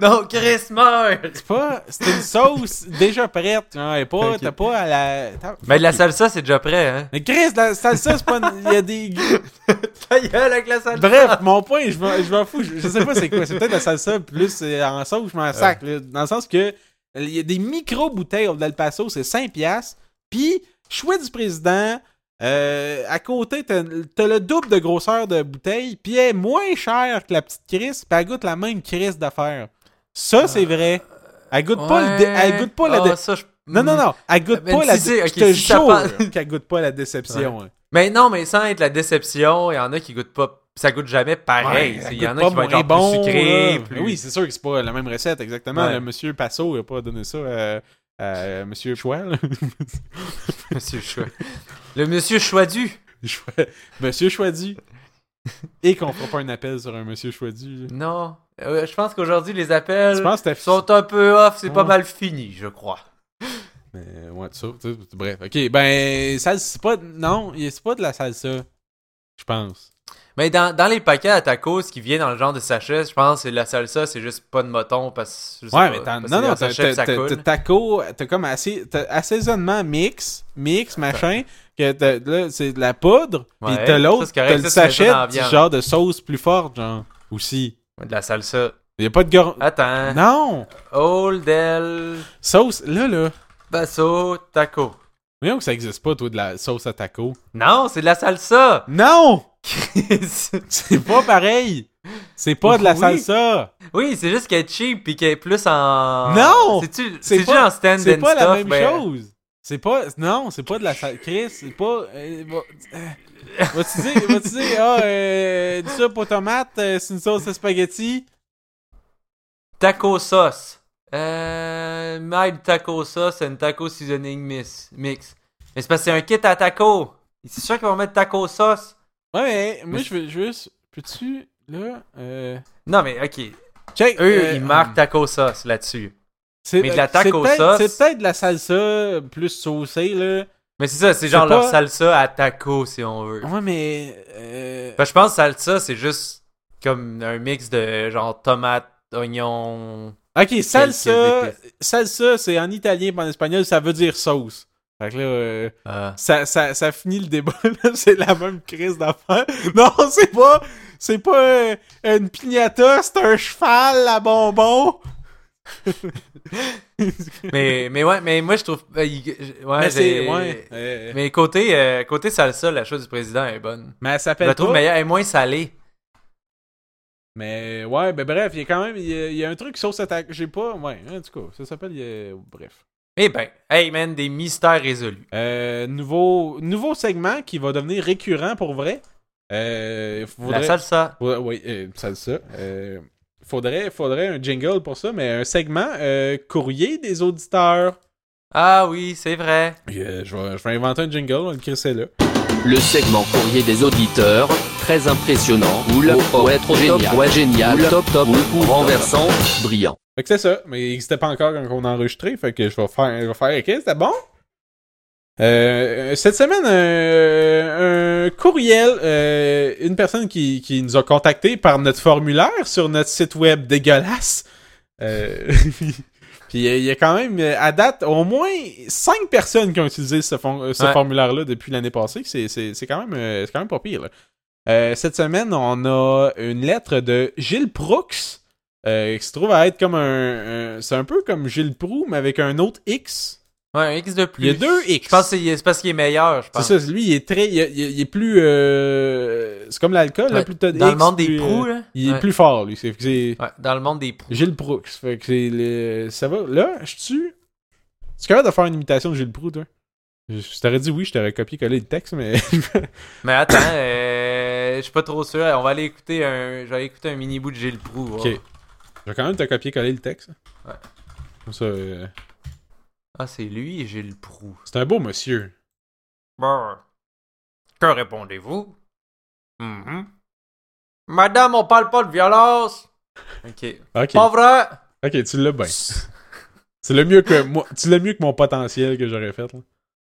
Non, Chris meurt. C'est une sauce déjà prête. Hein, et pas, t'as pas à la. Mais de la salsa, c'est déjà prêt, hein. Mais Chris, la salsa, c'est pas. Il y a des. Ta gueule avec la salsa. Bref, mon point, je m'en fous. Je sais pas c'est quoi. C'est peut-être la salsa plus en sauce, je m'en sac. Là, dans le sens que. Il y a des micro-bouteilles d'El Paso, c'est 5$. Puis. Chouette du président, à côté, t'as le double de grosseur de bouteille, puis elle est moins chère que la petite crisse, puis elle goûte la même crisse d'affaires. Ça, c'est vrai. Elle goûte pas la déception. Non. Elle goûte pas la déception. Je te jure qu'elle goûte pas la déception. Ouais. Mais non, mais sans être la déception, il y en a qui goûtent pas. Ça goûte jamais pareil. Il y en a qui vont être plus sucrés. Plus... Oui, c'est sûr que c'est pas la même recette, exactement. Ouais. Monsieur Passo, il a pas donné ça... Monsieur Choual. Monsieur Choual. Le Monsieur Chouadu. Monsieur Chouadu. Et qu'on fera pas un appel sur un Monsieur Chouadu. Non. Je pense qu'aujourd'hui, les appels sont un peu off. C'est pas mal fini, je crois. Mais, ouais, tu sais, bref. OK, ben, c'est pas... Non, c'est pas de la salsa. Je pense. Mais dans les paquets à tacos qui viennent dans le genre de sachet, je pense que la salsa, c'est juste pas de moton parce que... Ouais, pas, mais non, t'as taco, t'as comme assaisonnement mix, machin, que là, c'est de la poudre, pis t'as l'autre, t'as le sachet, genre de sauce plus forte, genre, aussi. De la salsa. Y'a pas de Attends. Non! Old El... Sauce, là. Basso, taco. Voyons que ça existe pas, toi, de la sauce à taco. Non, c'est de la salsa! Non! C'est pas pareil! C'est pas de la salsa! Oui, c'est juste qu'elle est cheap pis qu'elle est plus en... Non! C'est pas, juste en stand-and stuff. C'est pas la même chose! C'est pas... Non, c'est pas de la salsa. Chris, c'est pas... Vas-tu dire, du soupe aux tomates, c'est une sauce à spaghetti? Taco sauce. Made taco sauce and taco seasoning mix. Mais c'est parce que c'est un kit à taco! C'est sûr qu'ils vont mettre taco sauce! Ouais, mais moi, je veux juste... Peux-tu, là... Non, mais, OK. Check, eux, ils marquent taco sauce là-dessus. Mais de la taco sauce... C'est peut-être de la salsa plus saucée, là. Mais c'est ça, c'est genre pas... leur salsa à taco, si on veut. Ouais, mais... je pense que salsa, c'est juste comme un mix de genre tomate, oignon... OK, salsa, c'est en italien et en espagnol, ça veut dire sauce. Fait que là, ça finit le débat, là. C'est la même crise d'affaires. Non, c'est pas une piñata, c'est un cheval à bonbons. mais moi, je trouve... Mais côté salsa, la chose du président est bonne. Mais elle s'appelle pas... Elle est moins salée. Mais ouais, ben bref, il y a quand même... Il y a un truc sauce attaque. J'ai pas... Ouais, en tout cas, ça s'appelle... Bref. Eh ben, hey man, des mystères résolus. Nouveau segment qui va devenir récurrent pour vrai. La salsa. Oui, salsa. Faudrait un jingle pour ça, mais un segment courrier des auditeurs. Ah oui, c'est vrai. Je vais inventer un jingle, on le crissait là. Le segment courrier des auditeurs, très impressionnant, renversant, brillant. Fait que c'est ça, mais il n'existait pas encore quand on a enregistré, fait que je vais faire OK, c'était bon? Cette semaine, un courriel, une personne qui nous a contacté par notre formulaire sur notre site web dégueulasse. Puis il y a quand même, à date, au moins 5 personnes qui ont utilisé ce formulaire-là depuis l'année passée. C'est quand même pas pire. Là. Cette semaine, on a une lettre de Gilles Brooks qui se trouve à être comme un... C'est un peu comme Gilles Proulx, mais avec un autre X. Ouais, un X de plus. Il y a 2 X. Je pense que c'est parce qu'il est meilleur, je pense. C'est ça, lui, il est très... Il est plus... c'est comme l'alcool, là, plus t'as de X. Dans le monde des Proulx, là. Il est plus fort, lui. Dans le monde des Proulx. Gilles Brooks. Fait que ça va. Là, je suis... Tu es capable de faire une imitation de Gilles Proulx, toi? Je t'aurais dit oui, je t'aurais copié-collé le texte, mais... Mais attends, je suis pas trop sûr. On va aller écouter un mini bout de Gilles Proulx. Ok. Wow. Je vais quand même te copier-coller le texte. Ouais. Comme ça. Ah, c'est lui, Gilles Proulx. C'est un beau monsieur. Bon. Que répondez-vous? Mm-hmm. Madame, on parle pas de violence. Ok. Pas vrai. Ok, tu l'as bien. C'est le mieux que moi. Tu l'as mieux que mon potentiel que j'aurais fait là.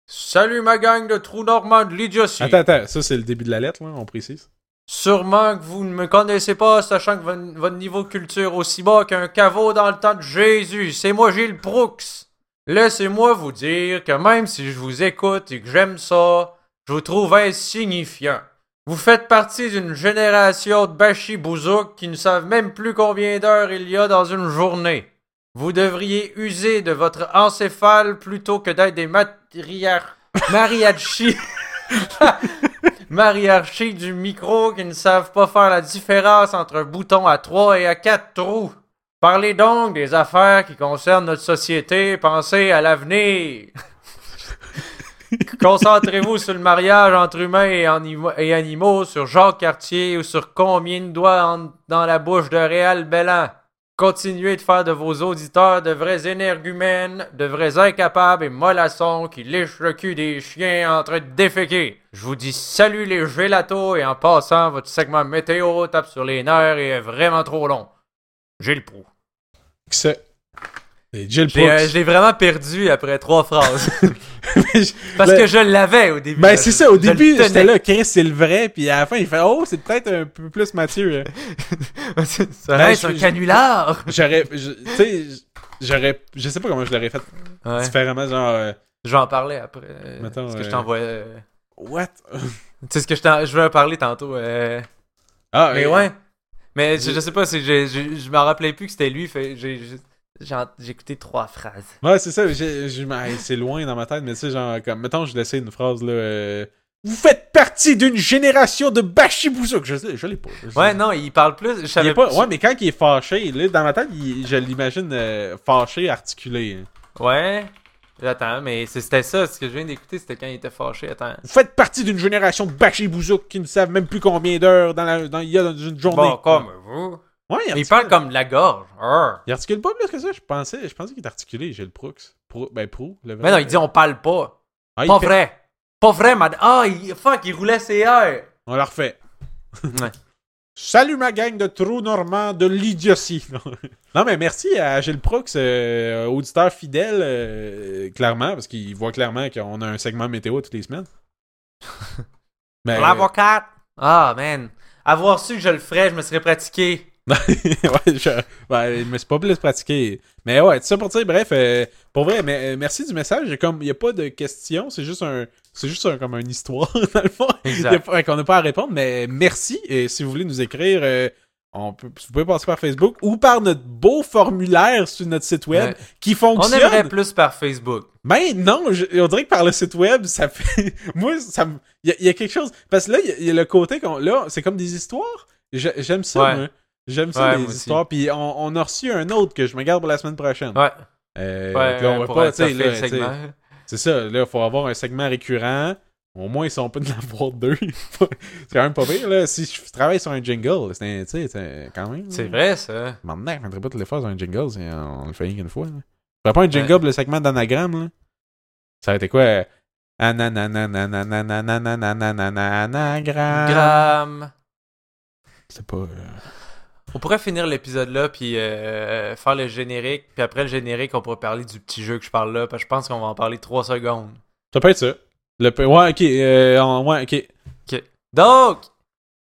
Salut ma gang de trous normands de l'idiotie. Attends, ça c'est le début de la lettre, là, on précise. Sûrement que vous ne me connaissez pas, sachant que votre niveau culture aussi bas qu'un caveau dans le temps de Jésus. C'est moi Gilles Proulx. Laissez-moi vous dire que même si je vous écoute et que j'aime ça, je vous trouve insignifiant. Vous faites partie d'une génération de bachi-bouzouks qui ne savent même plus combien d'heures il y a dans une journée. Vous devriez user de votre encéphale plutôt que d'être des mariachis du micro qui ne savent pas faire la différence entre un bouton à 3 et à 4 trous. Parlez donc des affaires qui concernent notre société, pensez à l'avenir. Concentrez-vous sur le mariage entre humains et animaux, sur Jacques Cartier ou sur combien de doigts dans la bouche de Réal Bellan. Continuez de faire de vos auditeurs de vrais énergumènes, de vrais incapables et mollassons qui lichent le cul des chiens en train de déféquer. Je vous dis salut les gélatos et en passant, votre segment météo tape sur les nerfs et est vraiment trop long. Gilles Proulx. Je l'ai vraiment perdu après 3 phrases. Parce que je l'avais au début. Ben c'est ça, au début j'étais là, Chris c'est le vrai, puis à la fin il fait oh c'est peut-être un peu plus Mathieu. C'est un canular. Je sais pas comment je l'aurais fait différemment, genre. Je vais en parler après. Mettons, est-ce que je t'envoie. What? Tu sais ce que je vais en parler tantôt. Ah mais ouais. Mais je sais pas, je m'en rappelais plus que c'était lui, fait j'ai écouté 3 phrases. Ouais, c'est ça. C'est loin dans ma tête, mais tu sais, genre, comme, mettons, je laissais une phrase, là. Vous faites partie d'une génération de bachi-bouzouks. Je l'ai pas. Ouais, non, il parle plus. Je savais pas. Ouais, mais quand il est fâché, là, dans ma tête, je l'imagine fâché, articulé. Hein. Ouais. Attends, mais c'était ça. Ce que je viens d'écouter, c'était quand il était fâché. Attends. Vous faites partie d'une génération de bachi-bouzouks qui ne savent même plus combien d'heures il y a dans une journée. Bon, comme vous. Ouais, il parle comme de la gorge. Arr. Il articule pas plus que ça. Je pensais qu'il était articulé. J'ai le Proulx. Le vrai. Mais non, il dit on parle pas. Ah, pas vrai. Pas vrai, madame. Ah, il roulait ses airs. On la refait. Ouais. Salut ma gang de trous normands de l'idiotie. Non, mais merci à Gilles Proulx, auditeur fidèle, clairement, parce qu'il voit clairement qu'on a un segment météo toutes les semaines. Ben, l'avocate. Ah, man. Avoir su que je le ferais, je me serais pratiqué. Ouais, je me suis pas plus pratiqué. Mais ouais, tout ça pour dire, bref, pour vrai, mais merci du message. Comme il y a pas de questions, c'est juste comme une histoire dans le fond. Exact. Qu'on n'a pas à répondre. Mais merci. Et si vous voulez nous écrire, vous pouvez passer par Facebook ou par notre beau formulaire sur notre site web qui fonctionne. On aimerait plus par Facebook. Ben non, on dirait que par le site web, ça fait. Moi, ça me. Il y a quelque chose. Parce que là, il y a le côté là, c'est comme des histoires. J'aime ça, moi. J'aime ça, les histoires. Puis on a reçu un autre que je me garde pour la semaine prochaine. Ouais. On va pas, tu sais, là. C'est ça, là, faut avoir un segment récurrent. Au moins, ils sont pas de l'avoir 2. C'est quand même pas pire, là. Si je travaille sur un jingle, c'est quand même. C'est vrai, ça. Maintenant, je ne mettrais pas toutes les fois sur un jingle. On le fait rien qu'une fois. Je ne ferais pas un jingle pour le segment d'anagramme, là. Ça a été quoi? Anagramme. C'est pas. On pourrait finir l'épisode là, puis faire le générique, puis après le générique, on pourrait parler du petit jeu que je parle là, parce que je pense qu'on va en parler 3 secondes. Ça peut être ça. Ouais, ok. Donc,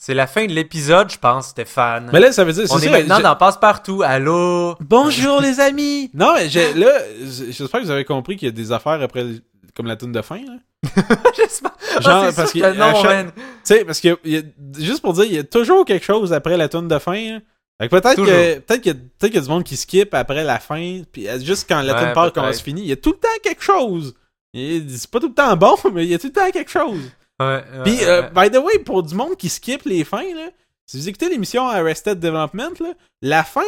c'est la fin de l'épisode, je pense, Stéphane. Mais là, ça veut dire... On est maintenant dans Passe-Partout, allô? Bonjour les amis! Non, mais là, j'espère que vous avez compris qu'il y a des affaires après... Comme la toune de fin, là. J'espère. Genre, oh, parce que non, man. Tu sais, parce que, juste pour dire, il y a toujours quelque chose après la toune de fin, hein. Fait que peut-être qu'il y a du monde qui skip après la fin, puis juste quand la toune part, quand on se finit, il y a tout le temps quelque chose. C'est pas tout le temps bon, mais il y a tout le temps quelque chose. Puis, by the way, pour du monde qui skip les fins, là, si vous écoutez l'émission Arrested Development, là, la fin,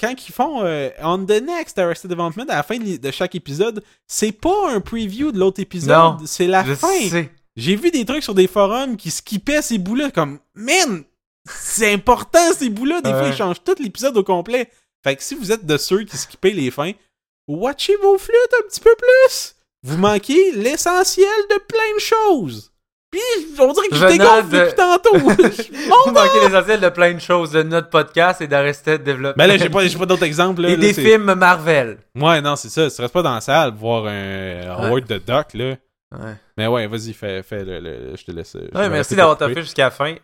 quand ils font On the Next Arrested Development, à la fin de chaque épisode, c'est pas un preview de l'autre épisode, c'est la fin. Sais. J'ai vu des trucs sur des forums qui skippaient ces bouts-là, comme « Man, c'est important ces bouts-là! » Des fois, ils changent tout l'épisode au complet. Fait que si vous êtes de ceux qui skippaient les fins, watchez vos flûtes un petit peu plus! Vous manquez l'essentiel de plein de choses! Puis, on dirait que je dégonfle depuis tantôt! Vous manquez l'essentiel de plein de choses de notre podcast et d'Arrested Development. Ben là, j'ai pas d'autres exemples. Là, et là, des films Marvel. Ouais, non, c'est ça. Tu restes pas dans la salle voir un Howard the Duck, là. Ouais. Mais ouais, vas-y, fais le je te laisse. Ouais, merci d'avoir tapé jusqu'à la fin.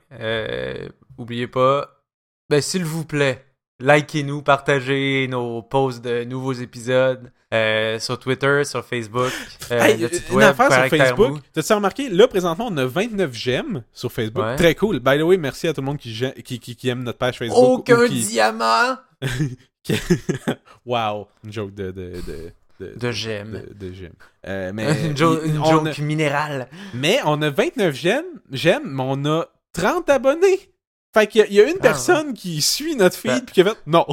Oubliez pas, ben s'il vous plaît, likez-nous, partagez nos posts de nouveaux épisodes sur Twitter, sur Facebook. Hey, notre site web, une affaire sur Facebook. T'as-tu remarqué? Là, présentement, on a 29 j'aime sur Facebook. Ouais. Très cool. By the way, merci à tout le monde qui aime notre page Facebook. Aucun diamant! Wow, une joke de gemmes. De gemmes. Mais une joke minérale. Mais on a 29 gemmes, mais on a 30 abonnés. Fait qu'il y a une personne qui suit notre feed pis qui a fait non.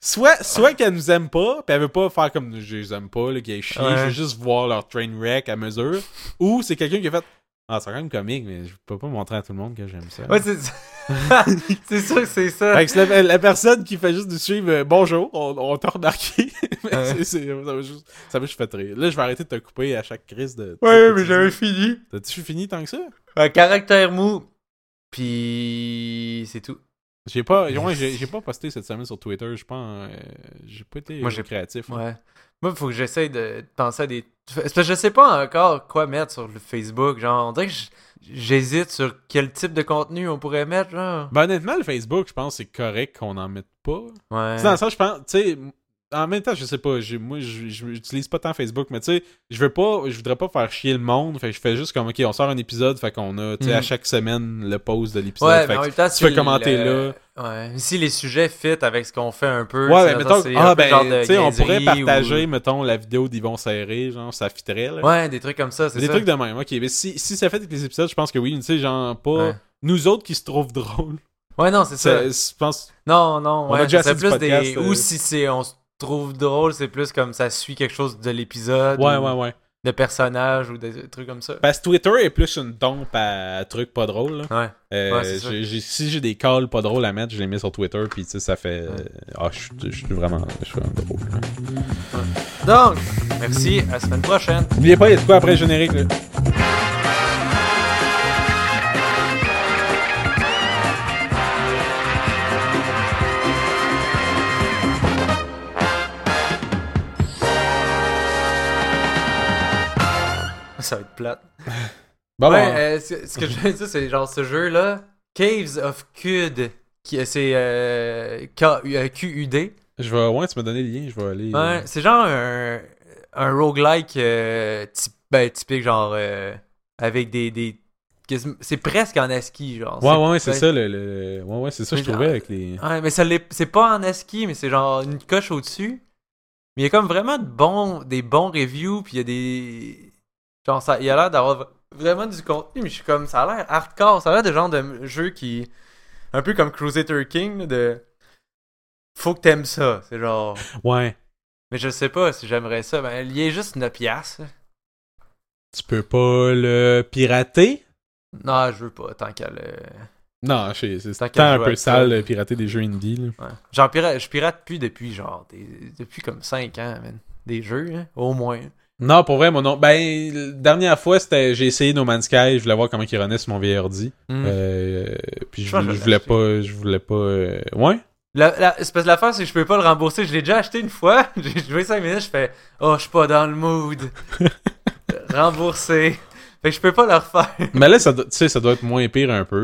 Soit qu'elle nous aime pas, pis elle veut pas faire comme je les aime pas, là, qu'elle est chier, je veux juste voir leur train wreck à mesure. Ou c'est quelqu'un qui a fait c'est quand même comique, mais je peux pas montrer à tout le monde que j'aime ça. Ouais, c'est ça. C'est sûr que c'est ça. Fait que c'est la personne qui fait juste nous suivre bonjour, on t'a remarqué. Ça m'a juste fait rire. Là, je vais arrêter de te couper à chaque crise de. Ouais, mais j'avais fini. T'as-tu fini tant que ça? Un caractère mou. Pis c'est tout. J'ai pas posté cette semaine sur Twitter, je pense. J'ai pas été créatif. Ouais. Moi, faut que j'essaye de penser à des. Parce que je sais pas encore quoi mettre sur le Facebook. Genre, on dirait que j'hésite sur quel type de contenu on pourrait mettre. Genre. Ben, honnêtement, le Facebook, je pense que c'est correct qu'on en mette pas. Ouais. T'sais, dans ça, je pense. Tu sais, en même temps, je sais pas. Moi, j'utilise pas tant Facebook, mais tu sais, je voudrais pas faire chier le monde. Fait que je fais juste comme, ok, on sort un épisode. Fait qu'on a, tu sais, à chaque semaine, le post de l'épisode. Ouais, fait mais en même temps, tu fais commenter là. Ouais, si les sujets fit avec ce qu'on fait un peu. Ouais, mais mettons, tu sais, on pourrait partager, mettons, la vidéo d'Yvon Serré, genre, ça fitterait, là. Ouais, des trucs comme ça, c'est ça. Des trucs de même, ok. Mais si ça fait avec les épisodes, je pense que oui, tu sais, genre, pas nous autres qui se trouvent drôles. Ouais, non, c'est ça. Je pense. Non, ouais, c'est plus podcast, des. Ou si c'est, on se trouve drôle, c'est plus comme ça suit quelque chose de l'épisode. Ouais. De personnages ou des trucs comme ça. Parce que Twitter est plus une dompe à trucs pas drôles. Là. Ouais. Si j'ai des calls pas drôles à mettre, je les mets sur Twitter, puis tu sais, ça fait. Je suis vraiment drôle. Là. Donc, merci, à la semaine prochaine. N'oubliez pas, il y a de quoi après le générique. Là. Ça va être plate. Ce que je veux dire, c'est genre ce jeu-là, Caves of Qud, c'est Q-U-D. Tu m'as donné le lien, je vais aller... Ouais, c'est genre un roguelike typique, genre avec des... C'est presque en ASCII, genre. Ouais, c'est ça, le... Ouais, c'est ça que je trouvais avec les... Ouais, mais c'est pas en ASCII, mais c'est genre une coche au-dessus. Mais il y a comme vraiment des bons reviews, puis il y a des... Genre, il a l'air d'avoir vraiment du contenu, mais je suis comme, ça a l'air hardcore. Ça a l'air de genre de jeu qui. Un peu comme Crusader Kings, de. Faut que t'aimes ça. C'est genre. Ouais. Mais je sais pas si j'aimerais ça. Ben, il est juste 9$. Tu peux pas le pirater? Non, je veux pas, tant qu'à le. Non, c'est tant un peu sale de pirater des jeux indie. Là. Ouais. Genre, je pirate plus depuis, genre, depuis comme 5 ans, man. Des jeux, hein, au moins. Non, pour vrai, mon nom. Ben, la dernière fois, j'ai essayé No Man's Sky, je voulais voir comment il renaît sur mon vieil ordi. Puis je voulais pas. Ouais? C'est parce que l'affaire, c'est que je peux pas le rembourser. Je l'ai déjà acheté une fois. J'ai joué 5 minutes, je fais je suis pas dans le mood. Rembourser. Fait que je peux pas le refaire. Mais là, ça doit être moins pire un peu,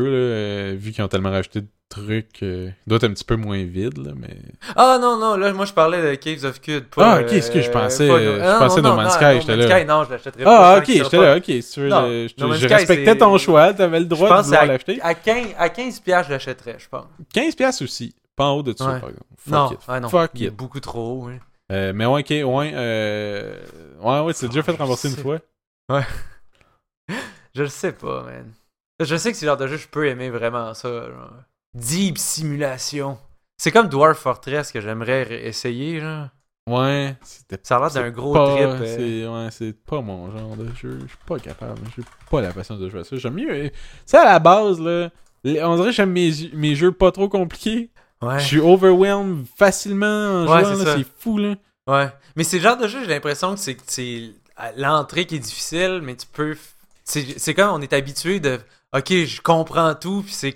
là, vu qu'ils ont tellement rajouté de trucs. Doit être un petit peu moins vide, là, mais... Ah non, là, moi, je parlais de Caves of Qud. Ah, ok, ce que je pensais. No Man's Sky, j'étais là. No Man's Sky, non, je l'achèterais pas. Ah, ok, j'étais là, ok. Si tu veux, je respectais ton choix, t'avais le droit de l'acheter. À 15$, je l'achèterais, je pense. 15$ aussi, pas en haut de dessus, par exemple. Fuck it. Beaucoup trop haut, oui. Mais ouais, ok, ouais, tu t'es déjà fait rembourser une fois. Ouais. Je le sais pas, man. Je sais que c'est le genre de jeu, je peux aimer vraiment ça. Genre. Deep simulation. C'est comme Dwarf Fortress que j'aimerais essayer, genre. Ouais, c'était... Ça a l'air d'un gros trip. C'est pas mon genre de jeu. Je suis pas capable. J'ai pas la patience de jouer à ça. J'aime mieux... Ça, à la base, là, on dirait que j'aime mes jeux pas trop compliqués. Ouais. Je suis overwhelmed facilement en jouant. C'est fou, là. Ouais. Mais c'est le genre de jeu, j'ai l'impression que c'est l'entrée qui est difficile, mais tu peux... C'est comme on est habitué de... Ok, je comprends tout, puis c'est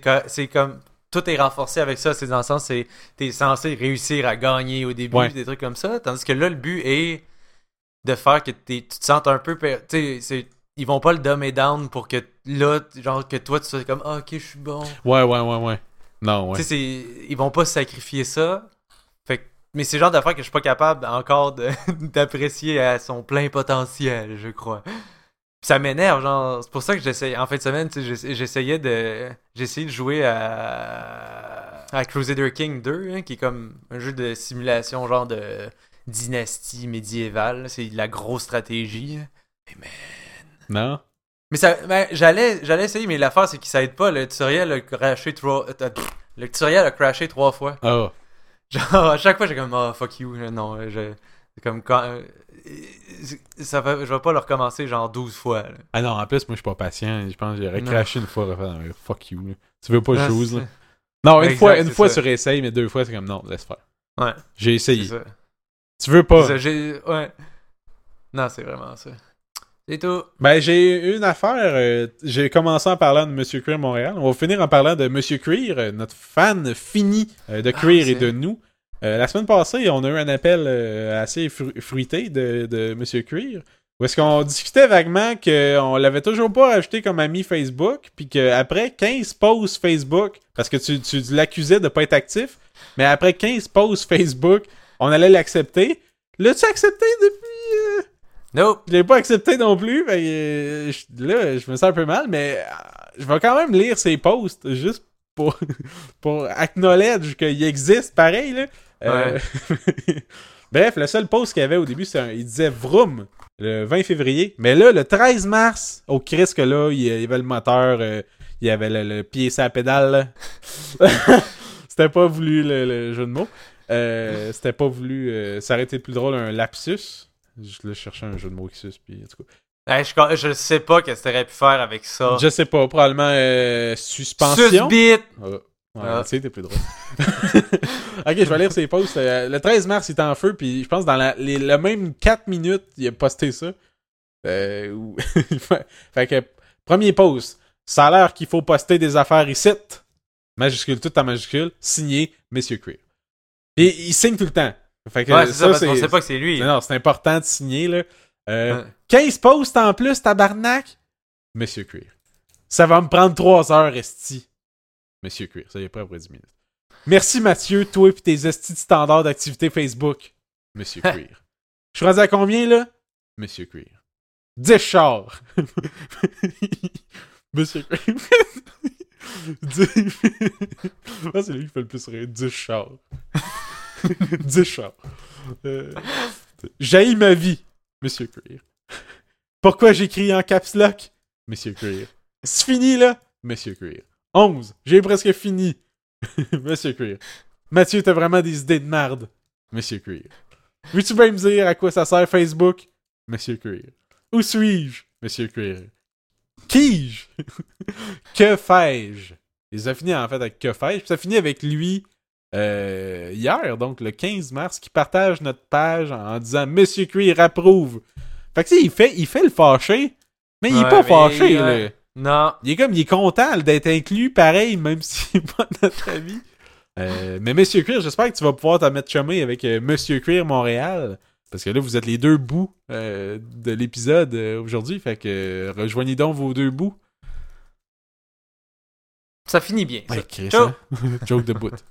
comme... Tout est renforcé avec ça, c'est dans le sens c'est t'es censé réussir à gagner au début, ouais. Des trucs comme ça. Tandis que là, le but est de faire que tu te sentes un peu... Ils vont pas le dumb et down pour que là, genre que toi, tu sois comme « Ah, ok, je suis bon. » Ouais. Non, ouais. Ils vont pas sacrifier ça. Fait que, mais c'est le genre d'affaire que je suis pas capable encore d'apprécier à son plein potentiel, je crois. Ça m'énerve, genre, c'est pour ça que j'essaye. En fin de semaine, j'ai essayé de jouer à Crusader Kings 2, hein, qui est comme un jeu de simulation, genre de dynastie médiévale. C'est de la grosse stratégie. Mais man. Non. Mais ça, j'allais essayer, mais l'affaire, c'est que ça aide pas. Le tutoriel a crashé trois fois. Oh. Genre, à chaque fois, j'ai comme, oh, fuck you. Non, comme quand. Je vais pas le recommencer genre 12 fois. Là. Ah non, en plus, moi je suis pas patient. Je pense que j'aurais crashé une fois. Refaire, fuck you. Là. Tu veux pas que je joue. Là. Non, une fois tu réessayes, mais deux fois c'est comme non, laisse faire. Ouais. J'ai essayé. Tu veux pas. Ouais. Non, c'est vraiment ça. C'est tout. Ben, j'ai une affaire. J'ai commencé en parlant de Monsieur Creer Montréal. On va finir en parlant de Monsieur Creer, notre fan fini de Creer et de nous. La semaine passée, on a eu un appel assez fruité de M. Creer, où est-ce qu'on discutait vaguement qu'on l'avait toujours pas ajouté comme ami Facebook, puis qu'après 15 posts Facebook, parce que tu l'accusais de pas être actif, mais après 15 posts Facebook, on allait l'accepter. L'as-tu accepté depuis? Non. Je l'ai pas accepté non plus, ben, là, je me sens un peu mal, mais je vais quand même lire ses posts, juste pour acknowledge qu'il existe, pareil, là. Ouais. Bref, le seul post qu'il y avait au début, il disait vroom le 20 février. Mais là, le 13 mars, au Christ que là, il y avait le moteur, il y avait le pied sur la pédale. C'était pas voulu le jeu de mots. C'était pas voulu. Ça aurait été plus drôle un lapsus. Je cherchais un jeu de mots qui suce, puis en tout cas. Hey, je sais pas qu'est-ce que t'aurais pu faire avec ça. Je sais pas, probablement suspension. Susbit! Tu sais, t'es plus drôle. Ok, je vais lire ses posts. Le 13 mars, il était en feu, puis je pense dans le même 4 minutes, il a posté ça. Fait que, premier post. Ça a l'air qu'il faut poster des affaires ici. Majuscule, tout en majuscule. Signé, Monsieur Creer. Et il signe tout le temps. Fait que, ouais, c'est ça, parce qu'on sait pas que c'est lui. Non, c'est important de signer, là. 15 posts en plus, tabarnak! Monsieur Creer. Ça va me prendre 3 heures, esti. Monsieur Creer, ça y est prêt après 10 minutes. Merci Mathieu, toi et tes estis de standards d'activité Facebook. Monsieur Creer. Je suis rendu à combien, là? Monsieur Creer. 10 chars! Monsieur Creer. Moi, c'est lui qui fait le plus rire. 10 chars. 10 chars. J'haïs ma vie. Monsieur Creer. Pourquoi j'écris en caps lock? Monsieur Creer. C'est fini, là? Monsieur Creer. 11. J'ai presque fini. Monsieur Creer. Mathieu, t'as vraiment des idées de merde. Monsieur Creer. Veux-tu bien me dire à quoi ça sert Facebook? Monsieur Creer. Où suis-je? Monsieur Creer. Qui-je? Que fais-je? Et ça finit en fait avec que fais-je. Puis ça finit avec lui hier, donc le 15 mars, qui partage notre page en disant Monsieur Creer approuve. Fait que tu sais, il fait le fâché, mais il est pas fâché, là. Non. Il est content d'être inclus, pareil, même s'il n'est pas notre ami. Mais Monsieur Creer, j'espère que tu vas pouvoir t'en mettre chemin avec Monsieur Creer Montréal. Parce que là, vous êtes les deux bouts de l'épisode aujourd'hui. Fait que rejoignez donc vos deux bouts. Ça finit bien. Ouais, ça. Joke de bout.